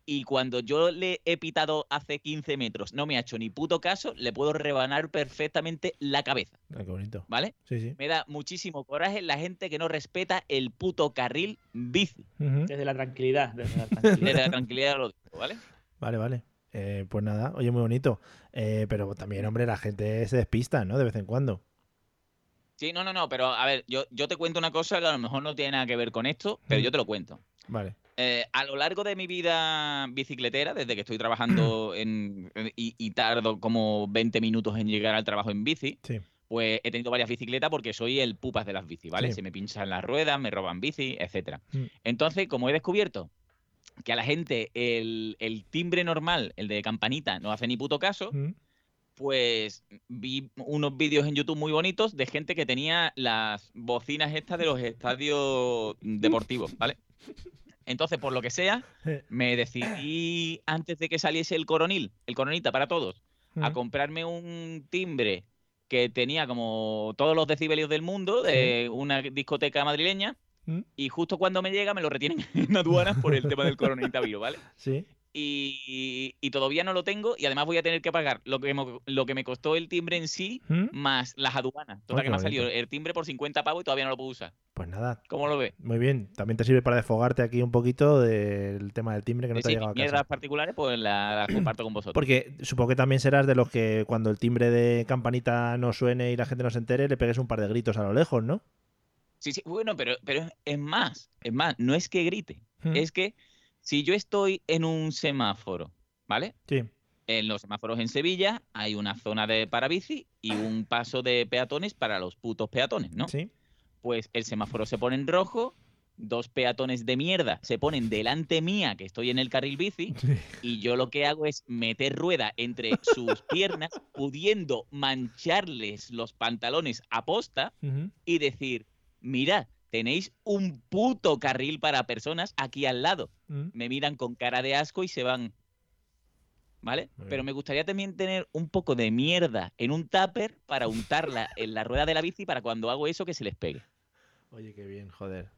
y cuando yo le he pitado hace 15 metros no me ha hecho ni puto caso, le puedo rebanar perfectamente la cabeza. Ah, qué bonito. ¿Vale? Sí. Me da muchísimo coraje la gente que no respeta el puto carril bici. Desde la tranquilidad. Desde la tranquilidad lo digo, ¿vale? Vale. Pues nada, oye, muy bonito. Pero también, hombre, la gente se despista, ¿no? De vez en cuando. Sí, no, pero a ver, yo te cuento una cosa que a lo mejor no tiene nada que ver con esto, pero yo te lo cuento. Vale. A lo largo de mi vida bicicletera, desde que estoy trabajando y tardo como 20 minutos en llegar al trabajo en bici, pues he tenido varias bicicletas porque soy el pupas de las bicis, ¿vale? Sí. Se me pinchan las ruedas, me roban bici, etcétera. Entonces, como he descubierto que a la gente el timbre normal, el de campanita, no hace ni puto caso, pues vi unos vídeos en YouTube muy bonitos de gente que tenía las bocinas estas de los estadios deportivos, ¿vale? Entonces, por lo que sea, me decidí, antes de que saliese el coronita para todos, a comprarme un timbre que tenía como todos los decibelios del mundo de una discoteca madrileña, y justo cuando me llega me lo retienen en aduanas por el tema del coronavirus, ¿vale? Sí. Y todavía no lo tengo, y además voy a tener que pagar lo que me costó el timbre en sí, más las aduanas. Total, que me ha salido el timbre por 50 pavos y todavía no lo puedo usar. Pues nada. ¿Cómo lo ves? Muy bien. También te sirve para desfogarte aquí un poquito del tema del timbre que no te ha llegado a casa. Si mierdas particulares, pues las comparto con vosotros. Porque supongo que también serás de los que cuando el timbre de campanita no suene y la gente no se entere, le pegues un par de gritos a lo lejos, ¿no? Sí, sí. Bueno, pero es más, no es que grite, es que... Si yo estoy en un semáforo, ¿vale? Sí. En los semáforos en Sevilla hay una zona de parabici y un paso de peatones para los putos peatones, ¿no? Sí. Pues el semáforo se pone en rojo, dos peatones de mierda se ponen delante mía, que estoy en el carril bici, sí, y yo lo que hago es meter rueda entre sus piernas, pudiendo mancharles los pantalones a posta, y decir, mirad, tenéis un puto carril para personas aquí al lado. Me miran con cara de asco y se van. ¿Vale? Pero me gustaría también tener un poco de mierda en un tupper para untarla en la rueda de la bici para cuando hago eso que se les pegue. Oye, qué bien, joder.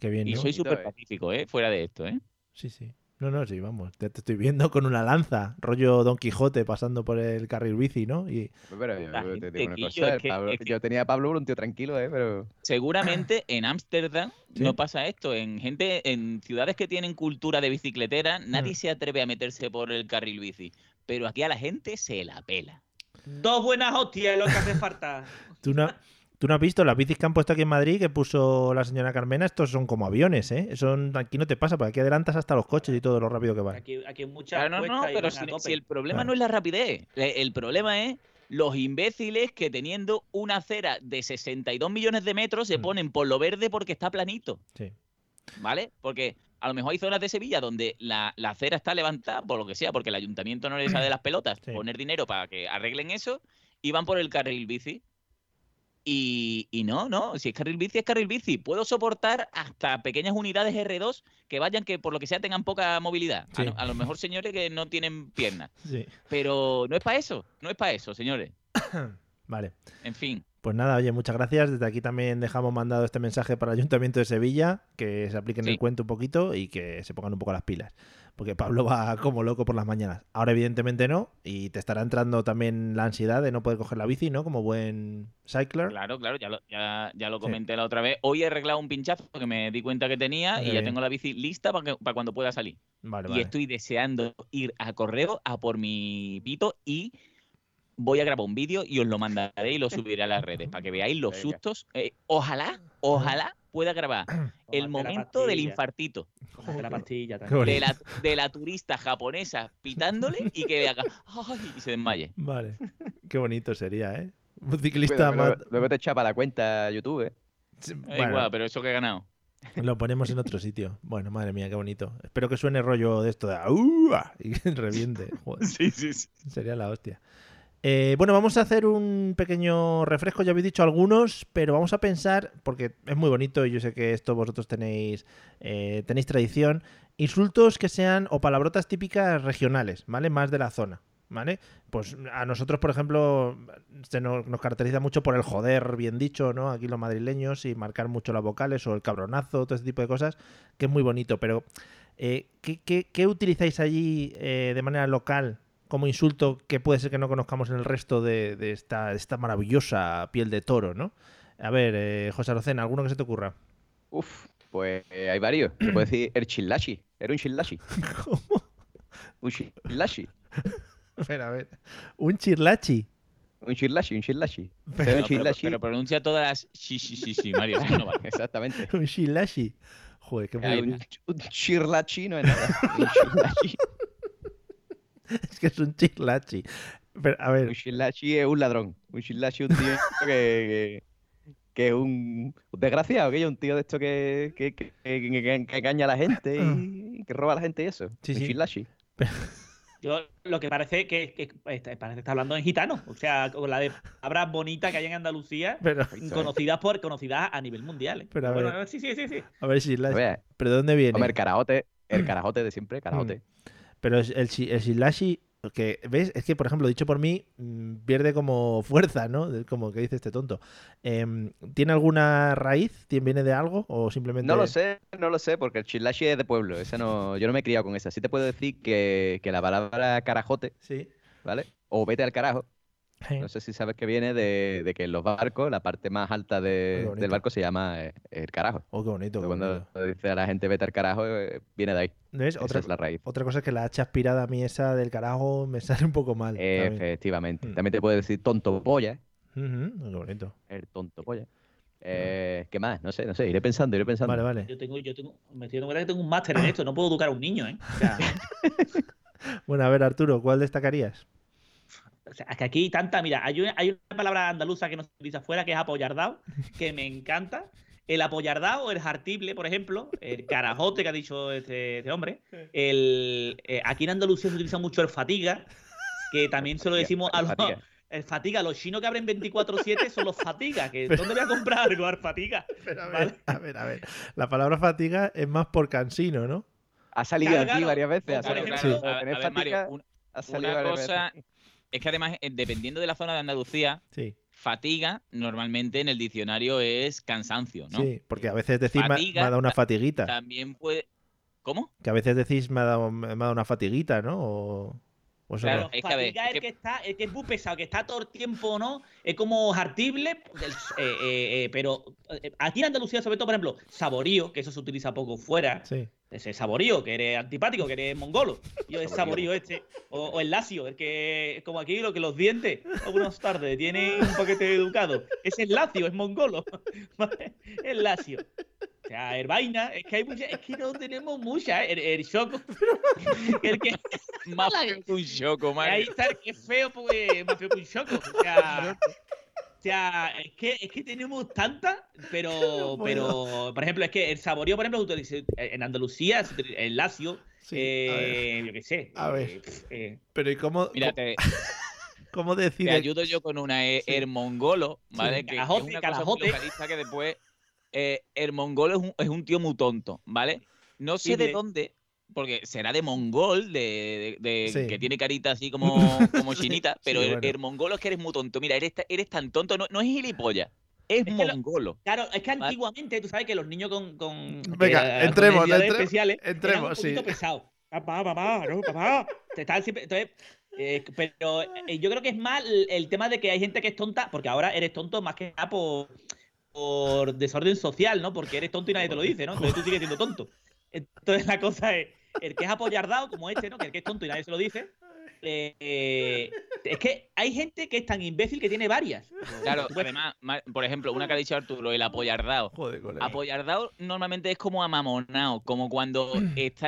Qué bien, y ¿no? Soy súper pacífico, ¿eh? Fuera de esto, ¿eh? Sí, sí. No, sí, vamos. Te estoy viendo con una lanza, rollo Don Quijote pasando por el carril bici, ¿no? Y... Pero yo te digo una cosa, yo tenía a Pablo un tío tranquilo, ¿eh? Pero... Seguramente en Ámsterdam no pasa esto. En ciudades que tienen cultura de bicicletera, nadie se atreve a meterse por el carril bici. Pero aquí a la gente se la pela. Dos buenas hostias es lo que hace falta. ¿Tú no has visto las bicis que han puesto aquí en Madrid, que puso la señora Carmena? Estos son como aviones, ¿eh? Aquí no te pasa, porque aquí adelantas hasta los coches y todo lo rápido que van. Aquí muchas cosas. Claro, no, pero si el problema no es la rapidez, el problema es los imbéciles que teniendo una acera de 62 millones de metros se ponen por lo verde porque está planito. Sí. ¿Vale? Porque a lo mejor hay zonas de Sevilla donde la acera está levantada por lo que sea, porque el ayuntamiento no le sale de las pelotas poner dinero para que arreglen eso, y van por el carril bici. Y no, si es carril bici, es carril bici. Puedo soportar hasta pequeñas unidades R2 que vayan, que por lo que sea tengan poca movilidad. Sí. A lo mejor señores que no tienen piernas. Sí. Pero no es para eso, señores. Vale. En fin. Pues nada, oye, muchas gracias. Desde aquí también dejamos mandado este mensaje para el Ayuntamiento de Sevilla, que se apliquen el cuento un poquito y que se pongan un poco las pilas. Porque Pablo va como loco por las mañanas. Ahora evidentemente no, y te estará entrando también la ansiedad de no poder coger la bici, ¿no? Como buen cycler. Claro, ya lo comenté la otra vez. Hoy he arreglado un pinchazo que me di cuenta que tenía ya tengo la bici lista para cuando pueda salir. Vale. Estoy deseando ir a Correo a por mi pito y voy a grabar un vídeo y os lo mandaré y lo subiré a las redes para que veáis los sustos. Ojalá pueda grabar el momento del infartito. Cógete la pastilla también. De la turista japonesa pitándole y que le haga ¡ay! Y se desmaye. Vale. Qué bonito sería, ¿eh? Un ciclista más. Luego te echa para la cuenta YouTube, ¿eh? Bueno, igual, pero eso que he ganado. Lo ponemos en otro sitio. Bueno, madre mía, qué bonito. Espero que suene rollo de esto de ¡aúa! Y que reviente. Joder. Sí. Sería la hostia. Bueno, vamos a hacer un pequeño refresco, ya habéis dicho algunos, pero vamos a pensar, porque es muy bonito y yo sé que esto vosotros tenéis tradición, insultos que sean o palabrotas típicas regionales, ¿vale? Más de la zona, ¿vale? Pues a nosotros, por ejemplo, nos caracteriza mucho por el joder, bien dicho, ¿no? Aquí los madrileños, y marcar mucho las vocales o el cabronazo, todo ese tipo de cosas, que es muy bonito, pero ¿qué utilizáis allí de manera local como insulto que puede ser que no conozcamos en el resto de esta maravillosa piel de toro, ¿no? A ver, José Rocena, ¿alguno que se te ocurra? Pues hay varios. Se puede decir el chilachi. Era un chilachi. ¿Cómo? Un chilachi. A ver. ¿Un chilachi? Un chilachi. Pero pronuncia todas las sí, Mario. No vale. Exactamente. Un chilachi. Joder, qué bonito. Un chilachi no es nada. Un chilachi. Es que es un chilachi. Pero, a ver. Un chilachi es un ladrón. Un chilachi es un tío que es un desgraciado, que es un tío de esto que engaña a la gente y que roba a la gente y eso. Sí. Un chilachi. Yo lo que parece que está hablando en gitano. O sea, con la de palabras bonitas que hay en Andalucía, pero conocidas a nivel mundial. Pero a ver. Sí. A ver, chilachi. ¿Pero de dónde viene? Hombre, el carajote de siempre, carajote. Pero el chilachi Porque, ¿ves? Es que, por ejemplo, dicho por mí, pierde como fuerza, ¿no? Como que dice este tonto. ¿Tiene alguna raíz? ¿Viene de algo? ¿O simplemente...? No lo sé, no lo sé, porque el chilashi es de pueblo. Ese no, yo no me he criado con esa. Sí te puedo decir que la palabra carajote, sí, ¿vale? O vete al carajo. Sí. No sé si sabes que viene de que en los barcos la parte más alta del barco se llama el carajo. Oh, qué bonito. Cuando dice a la gente vete al carajo, viene de ahí. ¿Ves? Esa es la raíz. Otra cosa es que la hacha aspirada a mí esa del carajo me sale un poco mal. Efectivamente. También, también te puedo decir tonto polla. Qué bonito. El tonto polla. ¿Qué más? No sé, iré pensando. Vale. Me estoy dando cuenta que tengo un máster en esto, no puedo educar a un niño, ¿eh? O sea... Bueno, a ver, Arturo, ¿cuál destacarías? O sea, que aquí mira, hay una palabra andaluza que no se utiliza fuera, que es apoyardao, que me encanta. El apoyardao, el jartible, por ejemplo, el carajote que ha dicho este hombre. Aquí en Andalucía se utiliza mucho el fatiga, que también se lo decimos a los... El fatiga, los chinos que abren 24/7 son los fatigas. ¿Dónde voy a comprar algo al fatiga? Pero a ver. La palabra fatiga es más por cansino, ¿no? Ha salido aquí varias veces. Es que además, dependiendo de la zona de Andalucía, sí, fatiga normalmente en el diccionario es cansancio, ¿no? Sí, porque a veces decís fatiga, me ha dado una fatiguita. También puede... ¿Cómo? Que a veces decís me ha dado una fatiguita, ¿no? O sea, claro, no. El que es muy pesado, que está todo el tiempo, ¿no? Es como jartible, pero aquí en Andalucía, sobre todo, por ejemplo, saborío, que eso se utiliza poco fuera. Sí. Ese saborío, que eres antipático, que eres mongolo. Yo es saborío este. O el lacio, el que, como aquí, lo que los dientes, algunas tardes, tienen un paquete educado. Ese es lacio, es mongolo. Es lacio. O sea, el vaina, es que hay muchas, es que no tenemos muchas. El choco. El que... Más feo que un choco, man. Ahí está el que es feo, porque más feo que un choco. O sea, es que tenemos tantas, pero por ejemplo, es que el saborío, por ejemplo, en Andalucía, en Lacio, sí, yo qué sé. A ver. Pero ¿y cómo? Mírate. ¿Cómo decir? Te ayudo yo con una. El mongolo, ¿vale? Sí, que carajote, es una carajote. Cosa muy localista que después. El mongolo es un tío muy tonto, ¿vale? No sé de dónde. Porque será de mongol, de que tiene carita así como chinita, sí, pero sí, bueno. El mongolo es que eres muy tonto. Mira, eres tan tonto, no es gilipollas, es mongolo. Claro, es que antiguamente, tú sabes que los niños con venga, especiales, entremos, eran un poquito pesados. Papá, te están siempre... Entonces, pero yo creo que es más el tema de que hay gente que es tonta, porque ahora eres tonto más que nada por desorden social, ¿no? Porque eres tonto y nadie te lo dice, ¿no? Entonces tú sigues siendo tonto. Entonces la cosa es, el que es apoyardado, como este, ¿no? Que el que es tonto y nadie se lo dice. Es que hay gente que es tan imbécil que tiene varias. Claro, además, por ejemplo, una que ha dicho Arturo, el apoyardado. Joder, colega. Apoyardado normalmente es como amamonao, como cuando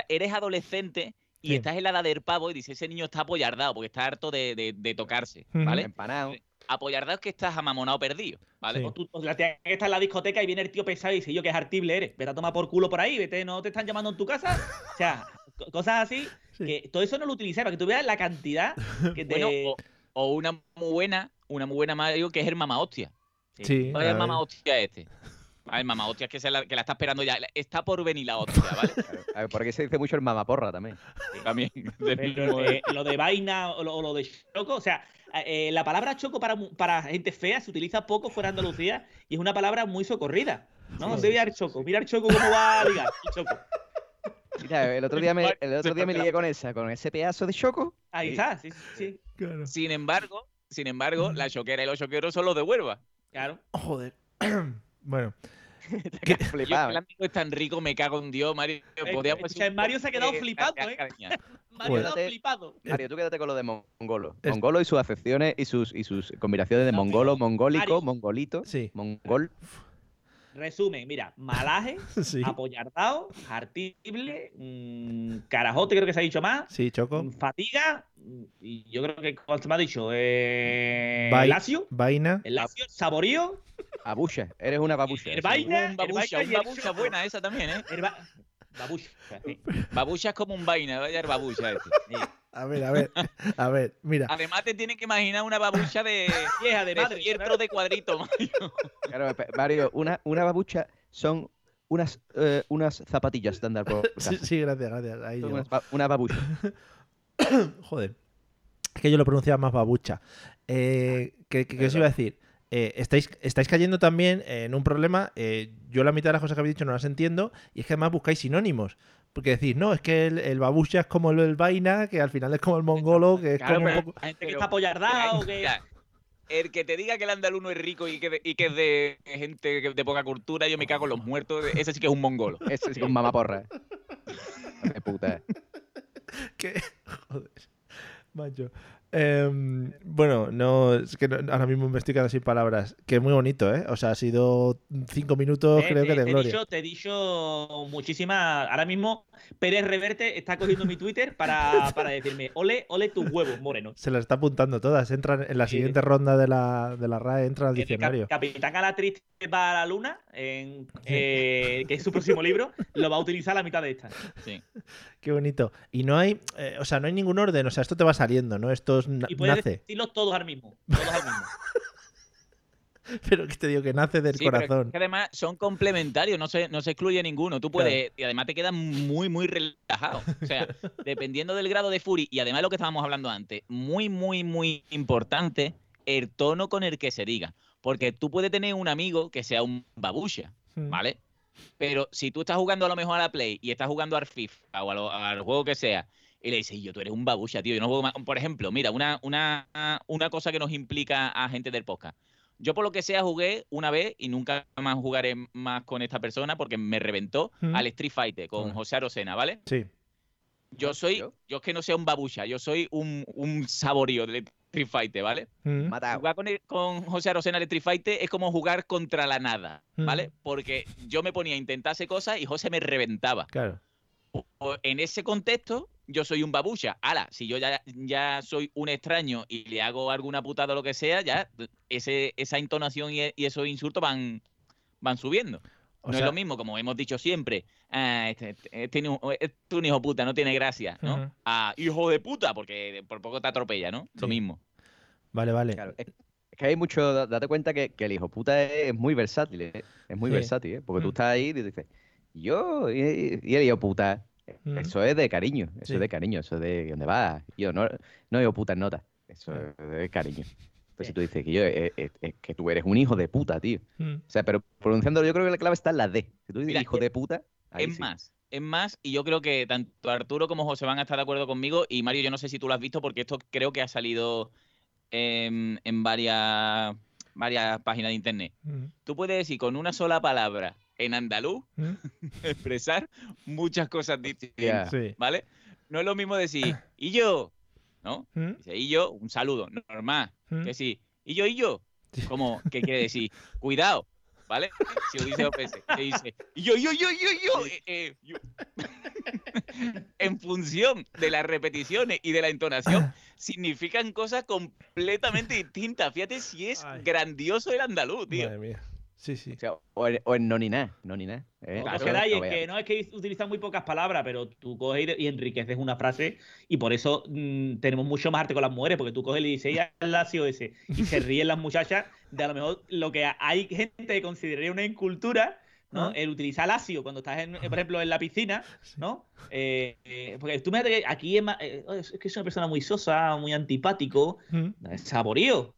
eres adolescente y estás en la edad del pavo y dices, ese niño está apoyardado porque está harto de tocarse, ¿vale? Empanado. Apoyardado es que estás amamonado perdido, ¿vale? Sí. O tú, la tía que está en la discoteca y viene el tío pesado y dice yo que jartible eres, vete a tomar por culo por ahí, vete, no te están llamando en tu casa, o sea, cosas así, sí. Que todo eso no lo utilicé para que tú veas la cantidad que te... Bueno, o una muy buena Mario, que es el mamá hostia. Sí. ¿Cuál es el mamá hostia este? A ver, mamá hostia, es que que la está esperando ya. Está por venir la hostia, ¿vale? A ver, porque se dice mucho el mamaporra también. También. Lo de vaina o lo de choco. O sea, la palabra choco para gente fea se utiliza poco fuera de Andalucía y es una palabra muy socorrida, ¿no? Sí. Debe ir al choco. Mira el choco cómo va a ligar. El choco. Mira, el otro día me ligué con ese pedazo de choco. Ahí está, sí. Claro. Sin embargo, la choquera y los choqueros son los de Huelva. Claro. Joder. Bueno. Que flipado. El amigo es tan rico, me cago en Dios, Mario. Mario se ha quedado flipado, ¿eh? Mario se ha quedado flipado. Mario, tú quédate con lo de mongolo. Mongolo y sus acepciones y sus combinaciones de mongolo, mongólico, mongolito, mongol. Resumen, mira, malaje, apoyardado, jartible, carajote, creo que se ha dicho más. Sí, choco. Fatiga, y yo creo que como se me ha dicho, lacio. Vaina. El lacio, saborío. Babucha, eres una babucha. Babucha buena esa también, ¿eh? Babucha. Babucha es como un vaina, vaya babucha este. A ver, mira. Además te tienes que imaginar una babucha de vieja de madre, cierto de cuadrito, Mario. Claro, Mario, una babucha son unas zapatillas de andar por casa. Sí, gracias. Ahí una babucha. Joder. Es que yo lo pronunciaba más babucha. ¿Qué os iba a decir? Estáis cayendo también en un problema. Yo la mitad de las cosas que habéis dicho no las entiendo, y es que además buscáis sinónimos. Porque decís, no, es que el babucha es como el vaina, que al final es como el mongolo, que es claro, como un poco... gente que está apoyardado, que... El que te diga que el andaluno es rico y que es de gente de poca cultura, yo me cago en los muertos. Ese sí que es un mongolo. Ese sí que es un mamaporra. De puta. ¿Qué? Joder. Macho. Bueno, no, es que no, ahora mismo me estoy quedando sin palabras. Que es muy bonito, ¿eh? O sea, ha sido 5 minutos, creo que de gloria. Te he dicho muchísimas. Ahora mismo Pérez Reverte está cogiendo mi Twitter para decirme: ole tus huevos, Moreno. Se las está apuntando todas. Entran en la siguiente ronda de la RAE, entra al diccionario. Capitán Galatriz va a la luna, que es su próximo libro, lo va a utilizar la mitad de esta. Sí. Qué bonito. Y no hay, o sea, no hay ningún orden. O sea, esto te va saliendo, ¿no? Esto y puedes decirlos todos ahora mismo. Pero que te digo que nace del corazón. Es que además son complementarios, no se excluye ninguno. Tú puedes, claro. Y además te quedas muy, muy relajado. O sea, dependiendo del grado de fury, y además lo que estábamos hablando antes, muy, muy, muy importante el tono con el que se diga. Porque tú puedes tener un amigo que sea un babucha, ¿vale? Pero si tú estás jugando a lo mejor a la Play y estás jugando al FIFA o al juego que sea, y le dices, tú eres un babucha, tío, yo no juego más. Por ejemplo, mira, una cosa que nos implica a gente del podcast. Yo por lo que sea jugué una vez y nunca más jugaré más con esta persona porque me reventó al Street Fighter con José Rocena, ¿vale? Sí. Yo es que no sea un babucha, yo soy un saborío del Street Fighter, ¿vale? Jugar con José Rocena al Street Fighter es como jugar contra la nada, ¿vale? Porque yo me ponía a intentar hacer cosas y José me reventaba. Claro. En ese contexto, yo soy un babucha. Ala, si yo ya soy un extraño y le hago alguna putada o lo que sea, ya esa entonación y esos insultos van subiendo. O sea, es lo mismo, como hemos dicho siempre. Este un hijo puta, no tiene gracia, ¿no? Hijo de puta, porque por poco te atropella, ¿no? Sí. Lo mismo. Vale. Claro. Es que hay mucho... Date cuenta que el hijo puta es muy versátil, ¿eh? Es muy versátil, ¿eh? Porque tú estás ahí y dices... Y el hijo puta, eso es de cariño, eso es de dónde vas, yo no hijo puta en nota, eso es de cariño. Entonces tú dices que es que tú eres un hijo de puta, tío. O sea, pero pronunciándolo, yo creo que la clave está en la D. Si tú dices hijo de puta, ahí es más. Es más, y yo creo que tanto Arturo como José van a estar de acuerdo conmigo, y Mario, yo no sé si tú lo has visto, porque esto creo que ha salido en varias páginas de internet. Tú puedes decir con una sola palabra en andaluz, expresar muchas cosas distintas, ¿vale? No es lo mismo decir, y yo, ¿no? Dice, y yo, un saludo, normal. Que sí, y yo, como, ¿qué quiere decir? Cuidado, ¿vale? Si lo dice dos veces, te dice, y yo. Yo. En función de las repeticiones y de la entonación, significan cosas completamente distintas. Fíjate si es grandioso el andaluz, tío. Madre mía. Sí. O en no ni nada. Claro, es que no es que utilizan muy pocas palabras, pero tú coges y enriqueces una frase, y por eso tenemos mucho más arte con las mujeres, porque tú coges y le dices, ella es lacio ese, y se ríen las muchachas de a lo mejor lo que hay gente que consideraría una incultura, ¿no? El utilizar lacio cuando estás, por ejemplo, en la piscina, ¿no? Porque tú me dices, aquí es que es una persona muy sosa, muy antipático, saborío.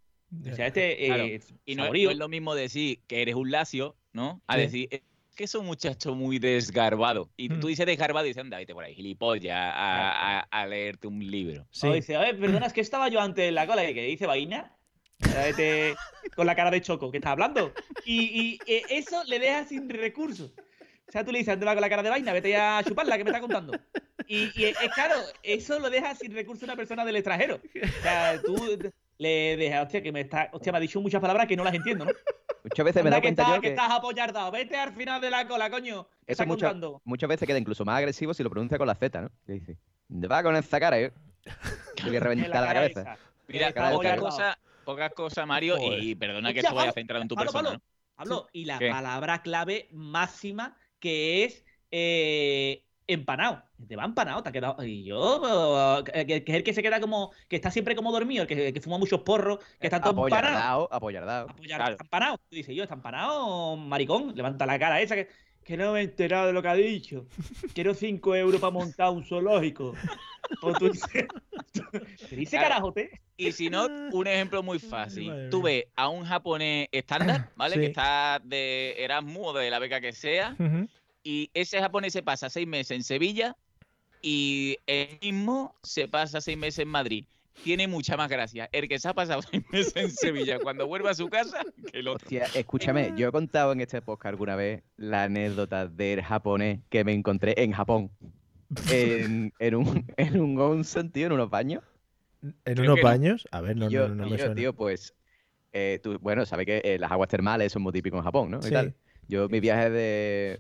O sea, claro. Y no es lo mismo decir que eres un lacio, ¿no? A decir que es un muchacho muy desgarbado. Y tú dices desgarbado y dices, anda, vete por ahí, gilipollas, a leerte un libro. Sí. O dice, a ver, perdona, es que estaba yo antes en la cola y que dice vaina. Vete con la cara de choco que estás hablando. Y eso le deja sin recursos. O sea, tú le dices, anda con la cara de vaina, vete ya a chuparla que me está contando. Y es claro, eso lo deja sin recursos una persona del extranjero. O sea, tú... Le deja, me ha dicho muchas palabras que no las entiendo, ¿no? Muchas veces me da cuenta yo que estás apoyardado, vete al final de la cola, coño. Eso muchas veces queda incluso más agresivo si lo pronuncia con la Z, ¿no? Y dice, ¿dónde va con esa cara? Y le reventa la cabeza. Mira, pocas cosas, Mario, y perdona que esto vaya centrado en tu persona, ¿no? Pablo, y la palabra clave máxima que es... empanado, te va empanado, te ha quedado. Y yo, que es el que se queda como, que está siempre como dormido, el que fuma muchos porros, que está todo empanado. Apoyardado. Claro. Empanado. Tú dices, está empanado, maricón, levanta la cara esa. que no me he enterado de lo que ha dicho. Quiero 5 euros para montar un zoológico. ¿Qué dice carajote? Y si no, un ejemplo muy fácil. Tú ves a un japonés estándar, ¿vale? Sí. Que está de Erasmus o de la beca que sea. Uh-huh. Y ese japonés se pasa 6 meses en Sevilla y él mismo se pasa 6 meses en Madrid. Tiene mucha más gracia el que se ha pasado 6 meses en Sevilla cuando vuelve a su casa que el otro. Hostia, escúchame, yo he contado en este podcast alguna vez la anécdota del japonés que me encontré en Japón. En un onsen, tío, en unos baños. ¿En unos baños? A ver, no me suena. Tío, pues, tú, sabes que las aguas termales son muy típicos en Japón, ¿no? Sí. Y tal. Yo, mi viaje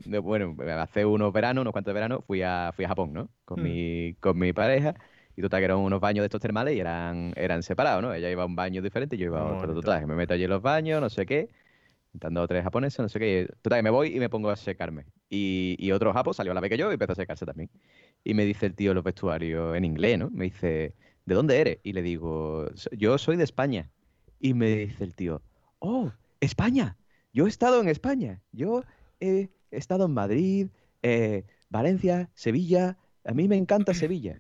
hace unos cuantos veranos, fui a Japón, ¿no? Con mi pareja. Y total, que eran unos baños de estos termales y eran separados, ¿no? Ella iba a un baño diferente y yo iba a otro. Total, que me meto allí en los baños, no sé qué. Intentando 3 japoneses, no sé qué. Total, que me voy y me pongo a secarme. Y otro japo salió a la vez que yo y empezó a secarse también. Y me dice el tío de los vestuarios en inglés, ¿no? Me dice, ¿de dónde eres? Y le digo, yo soy de España. Y me dice el tío, ¡oh, España! Yo he estado en España. Yo he estado en Madrid, Valencia, Sevilla. A mí me encanta Sevilla.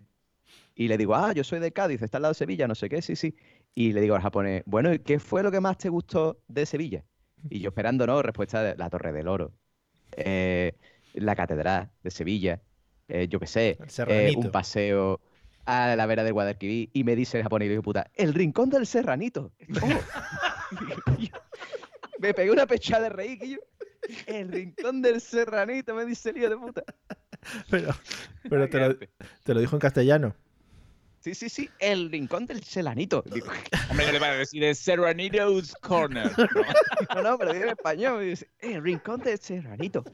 Y le digo, yo soy de Cádiz, está al lado de Sevilla, no sé qué, sí. Y le digo al japonés, bueno, ¿qué fue lo que más te gustó de Sevilla? Y yo esperando, ¿no? Respuesta de la Torre del Oro, la Catedral de Sevilla, yo qué sé, un paseo a la vera del Guadalquivir. Y me dice el japonés, y le digo, puta, el Rincón del Serranito. Oh. Me pegué una pechada de reír, que yo... El Rincón del Serranito, me dice el lío de puta. Pero te lo dijo en castellano. Sí, el Rincón del Serranito. Digo, hombre, ¿qué le van a decir? El Serranito's Corner. No, pero digo en español. Dice, el Rincón del Serranito.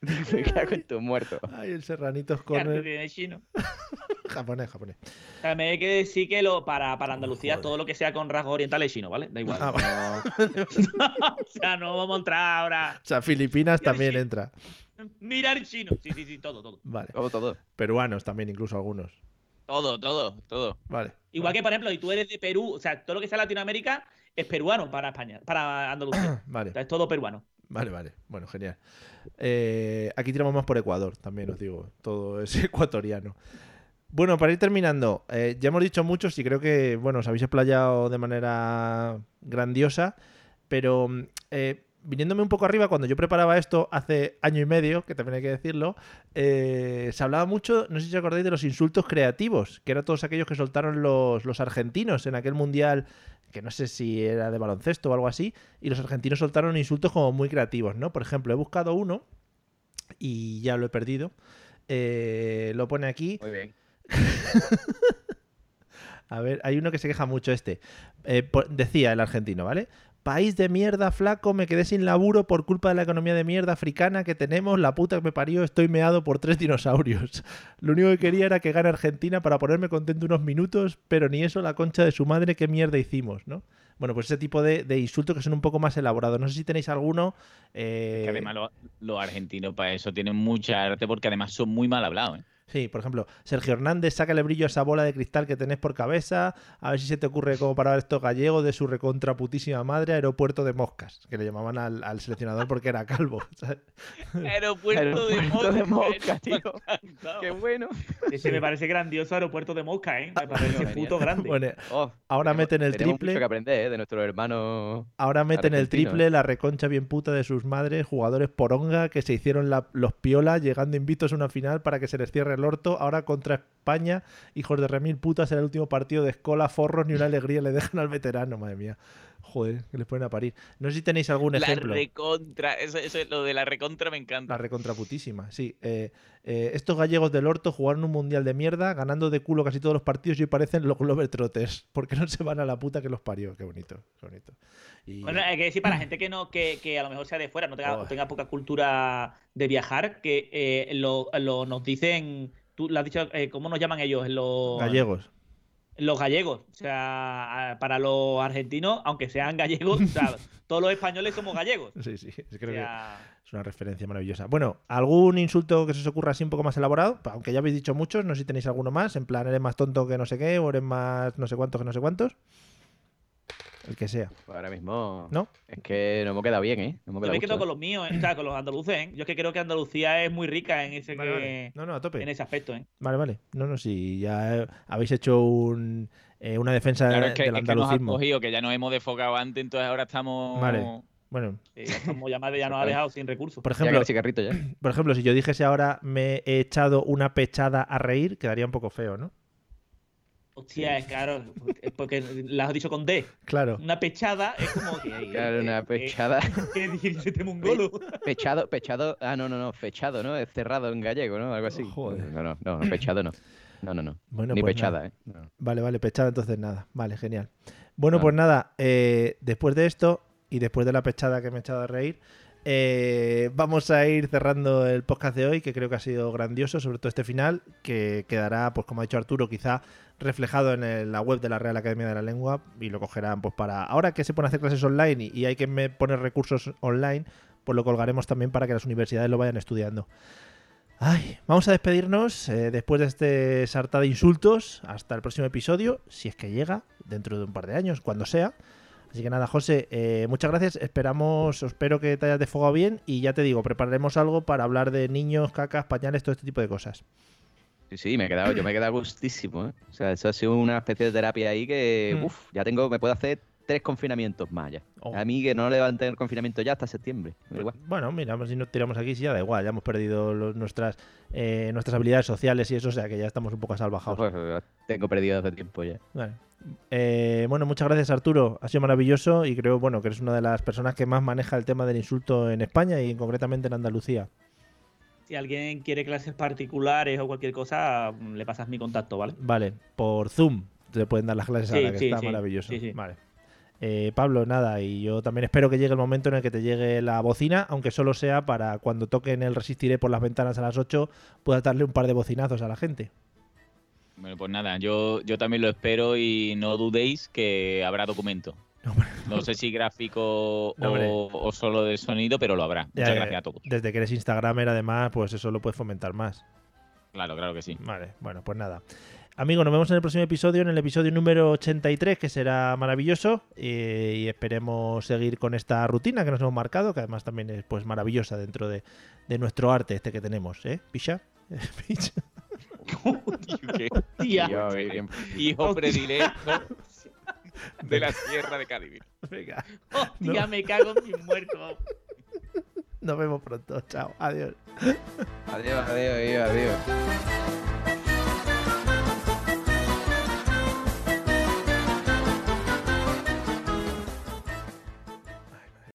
Me cago en tu muerto. Ay, el Serranito's Corner. Viene chino. Japonés. También hay que decir que para Andalucía todo lo que sea con rasgos orientales es chino, ¿vale? Da igual. O sea, no vamos a entrar ahora. O sea, Filipinas también entra. Mirar chino. Sí, todo. Vale. Todo. Peruanos también, incluso algunos. Todo. Vale. Igual que, por ejemplo, si tú eres de Perú, o sea, todo lo que sea Latinoamérica es peruano para España, para Andalucía. Vale. O sea, es todo peruano. Vale. Bueno, genial. Aquí tiramos más por Ecuador, también os digo. Todo es ecuatoriano. Bueno, para ir terminando, ya hemos dicho muchos y creo que, bueno, os habéis explayado de manera grandiosa, pero... viniéndome un poco arriba, cuando yo preparaba esto hace año y medio, que también hay que decirlo, se hablaba mucho, no sé si os acordáis, de los insultos creativos, que eran todos aquellos que soltaron los argentinos en aquel mundial, que no sé si era de baloncesto o algo así, y los argentinos soltaron insultos como muy creativos, ¿no? Por ejemplo, he buscado uno y ya lo he perdido. Lo pone aquí. Muy bien. A ver, hay uno que se queja mucho decía el argentino, ¿vale? País de mierda, flaco, me quedé sin laburo por culpa de la economía de mierda africana que tenemos, la puta que me parió, estoy meado por 3 dinosaurios. Lo único que quería era que gane Argentina para ponerme contento unos minutos, pero ni eso, la concha de su madre, qué mierda hicimos, ¿no? Bueno, pues ese tipo de insultos que son un poco más elaborados. No sé si tenéis alguno. Que además los argentinos para eso tienen mucha arte porque además son muy mal hablados, ¿eh? Sí, por ejemplo, Sergio Hernández, sácale brillo a esa bola de cristal que tenés por cabeza, a ver si se te ocurre cómo parar estos gallegos de su recontraputísima madre, aeropuerto de moscas, que le llamaban al seleccionador porque era calvo. ¿Sabes? Aeropuerto de moscas, tío. Qué bueno. Ese me parece grandioso, aeropuerto de moscas, ¿eh? Me parece puto grande. Bueno, ahora meten el triple. Tenemos mucho que aprender, de nuestro hermano. Ahora meten el triple, la reconcha bien puta de sus madres, jugadores poronga que se hicieron los piolas llegando invictos a una final para que se les cierre el orto, ahora contra España, hijos de remil putas, en el último partido de escola, forros, ni una alegría le dejan al veterano, madre mía. Joder, que les ponen a parir. No sé si tenéis algún ejemplo. La recontra, eso es lo de la recontra, me encanta. La recontra putísima, sí. Estos gallegos del orto jugaron un mundial de mierda, ganando de culo casi todos los partidos y hoy parecen los Globetrotters, porque no se van a la puta que los parió. Qué bonito, qué bonito. Y... Bueno, hay que decir para la gente que no, que a lo mejor sea de fuera, no tenga poca cultura de viajar, que nos dicen, tú lo has dicho, ¿cómo nos llaman ellos? Los gallegos, o sea, para los argentinos, aunque sean gallegos, o sea, todos los españoles somos gallegos. Sí, creo que es una referencia maravillosa. Bueno, ¿algún insulto que se os ocurra así un poco más elaborado? Aunque ya habéis dicho muchos, no sé si tenéis alguno más, en plan, eres más tonto que no sé qué, o eres más no sé cuántos que no sé cuántos. El que sea. Pues ahora mismo. ¿No? Es que no me queda bien, ¿eh? No me queda. Yo me quedo con los míos, ¿eh? O sea, con los andaluces, ¿eh? Yo es que creo que Andalucía es muy rica en ese, vale, vale. No, no, a tope. En ese aspecto, ¿eh? Vale, vale. No, no, sí. Ya habéis hecho una defensa, claro, es que, del andalucismo. Es que nos ha cogido, que ya nos hemos desfocado antes, entonces ahora estamos. Vale. Bueno. Como ya madre ya nos ha dejado sin recursos. Por ejemplo, ya ya. Por ejemplo, si yo dijese ahora me he echado una pechada a reír, quedaría un poco feo, ¿no? Hostia, claro, porque las has dicho con D. Claro. Una pechada es como que... Claro, una pechada. ¿Qué dices este mongolo? Pechado... Ah, no, fechado, ¿no? Es cerrado en gallego, ¿no? Algo así. Oh, joder. No, pechado no. No. Bueno, ni pues pechada, nada. ¿Eh? No. Vale, pechada entonces nada. Vale, genial. Bueno, pues nada, después de esto y después de la pechada que me he echado a reír, vamos a ir cerrando el podcast de hoy, que creo que ha sido grandioso, sobre todo este final, que quedará, pues como ha dicho Arturo, quizá reflejado en la web de la Real Academia de la Lengua, y lo cogerán pues para... Ahora que se ponen a hacer clases online y hay que poner recursos online, pues lo colgaremos también para que las universidades lo vayan estudiando. Ay, vamos a despedirnos después de este sartá de insultos. Hasta el próximo episodio, si es que llega, dentro de un par de años, cuando sea. Así que nada, José, muchas gracias. Espero que te hayas desfogado bien. Y ya te digo, prepararemos algo para hablar de niños, cacas, pañales, todo este tipo de cosas. Sí, yo me he quedado gustísimo, ¿eh? O sea, eso ha sido una especie de terapia ahí que, ya tengo, me puedo hacer 3 confinamientos más ya. Oh. A mí que no le van a tener confinamiento ya hasta septiembre. Da igual. Bueno, mira, si nos tiramos aquí, sí, ya da igual, ya hemos perdido nuestras habilidades sociales y eso, o sea que ya estamos un poco asalvajados. Pues, tengo perdido hace tiempo ya. Vale. Bueno, muchas gracias, Arturo, ha sido maravilloso y creo, bueno, que eres una de las personas que más maneja el tema del insulto en España y concretamente en Andalucía. Si alguien quiere clases particulares o cualquier cosa, le pasas mi contacto, ¿vale? Vale, por Zoom te pueden dar las clases ahora, que está maravilloso. Sí. Vale. Pablo, nada, y yo también espero que llegue el momento en el que te llegue la bocina, aunque solo sea para cuando toquen el Resistiré por las ventanas a las 8, puedas darle un par de bocinazos a la gente. Bueno, pues nada, yo también lo espero y no dudéis que habrá documento. No sé si gráfico o solo de sonido, pero lo habrá. Muchas gracias a todos. Desde que eres Instagramer, además, pues eso lo puedes fomentar más. Claro que sí. Vale, bueno, pues nada. Amigo, nos vemos en el próximo episodio, en el episodio número 83, que será maravilloso, y esperemos seguir con esta rutina que nos hemos marcado, que además también es pues maravillosa dentro de nuestro arte este que tenemos, ¿eh? ¿Picha? Hijo predilecto de la Sierra de Cádiz. Venga. Hostia, me cago en mis muertos. Nos vemos pronto. Chao. Adiós. Adiós.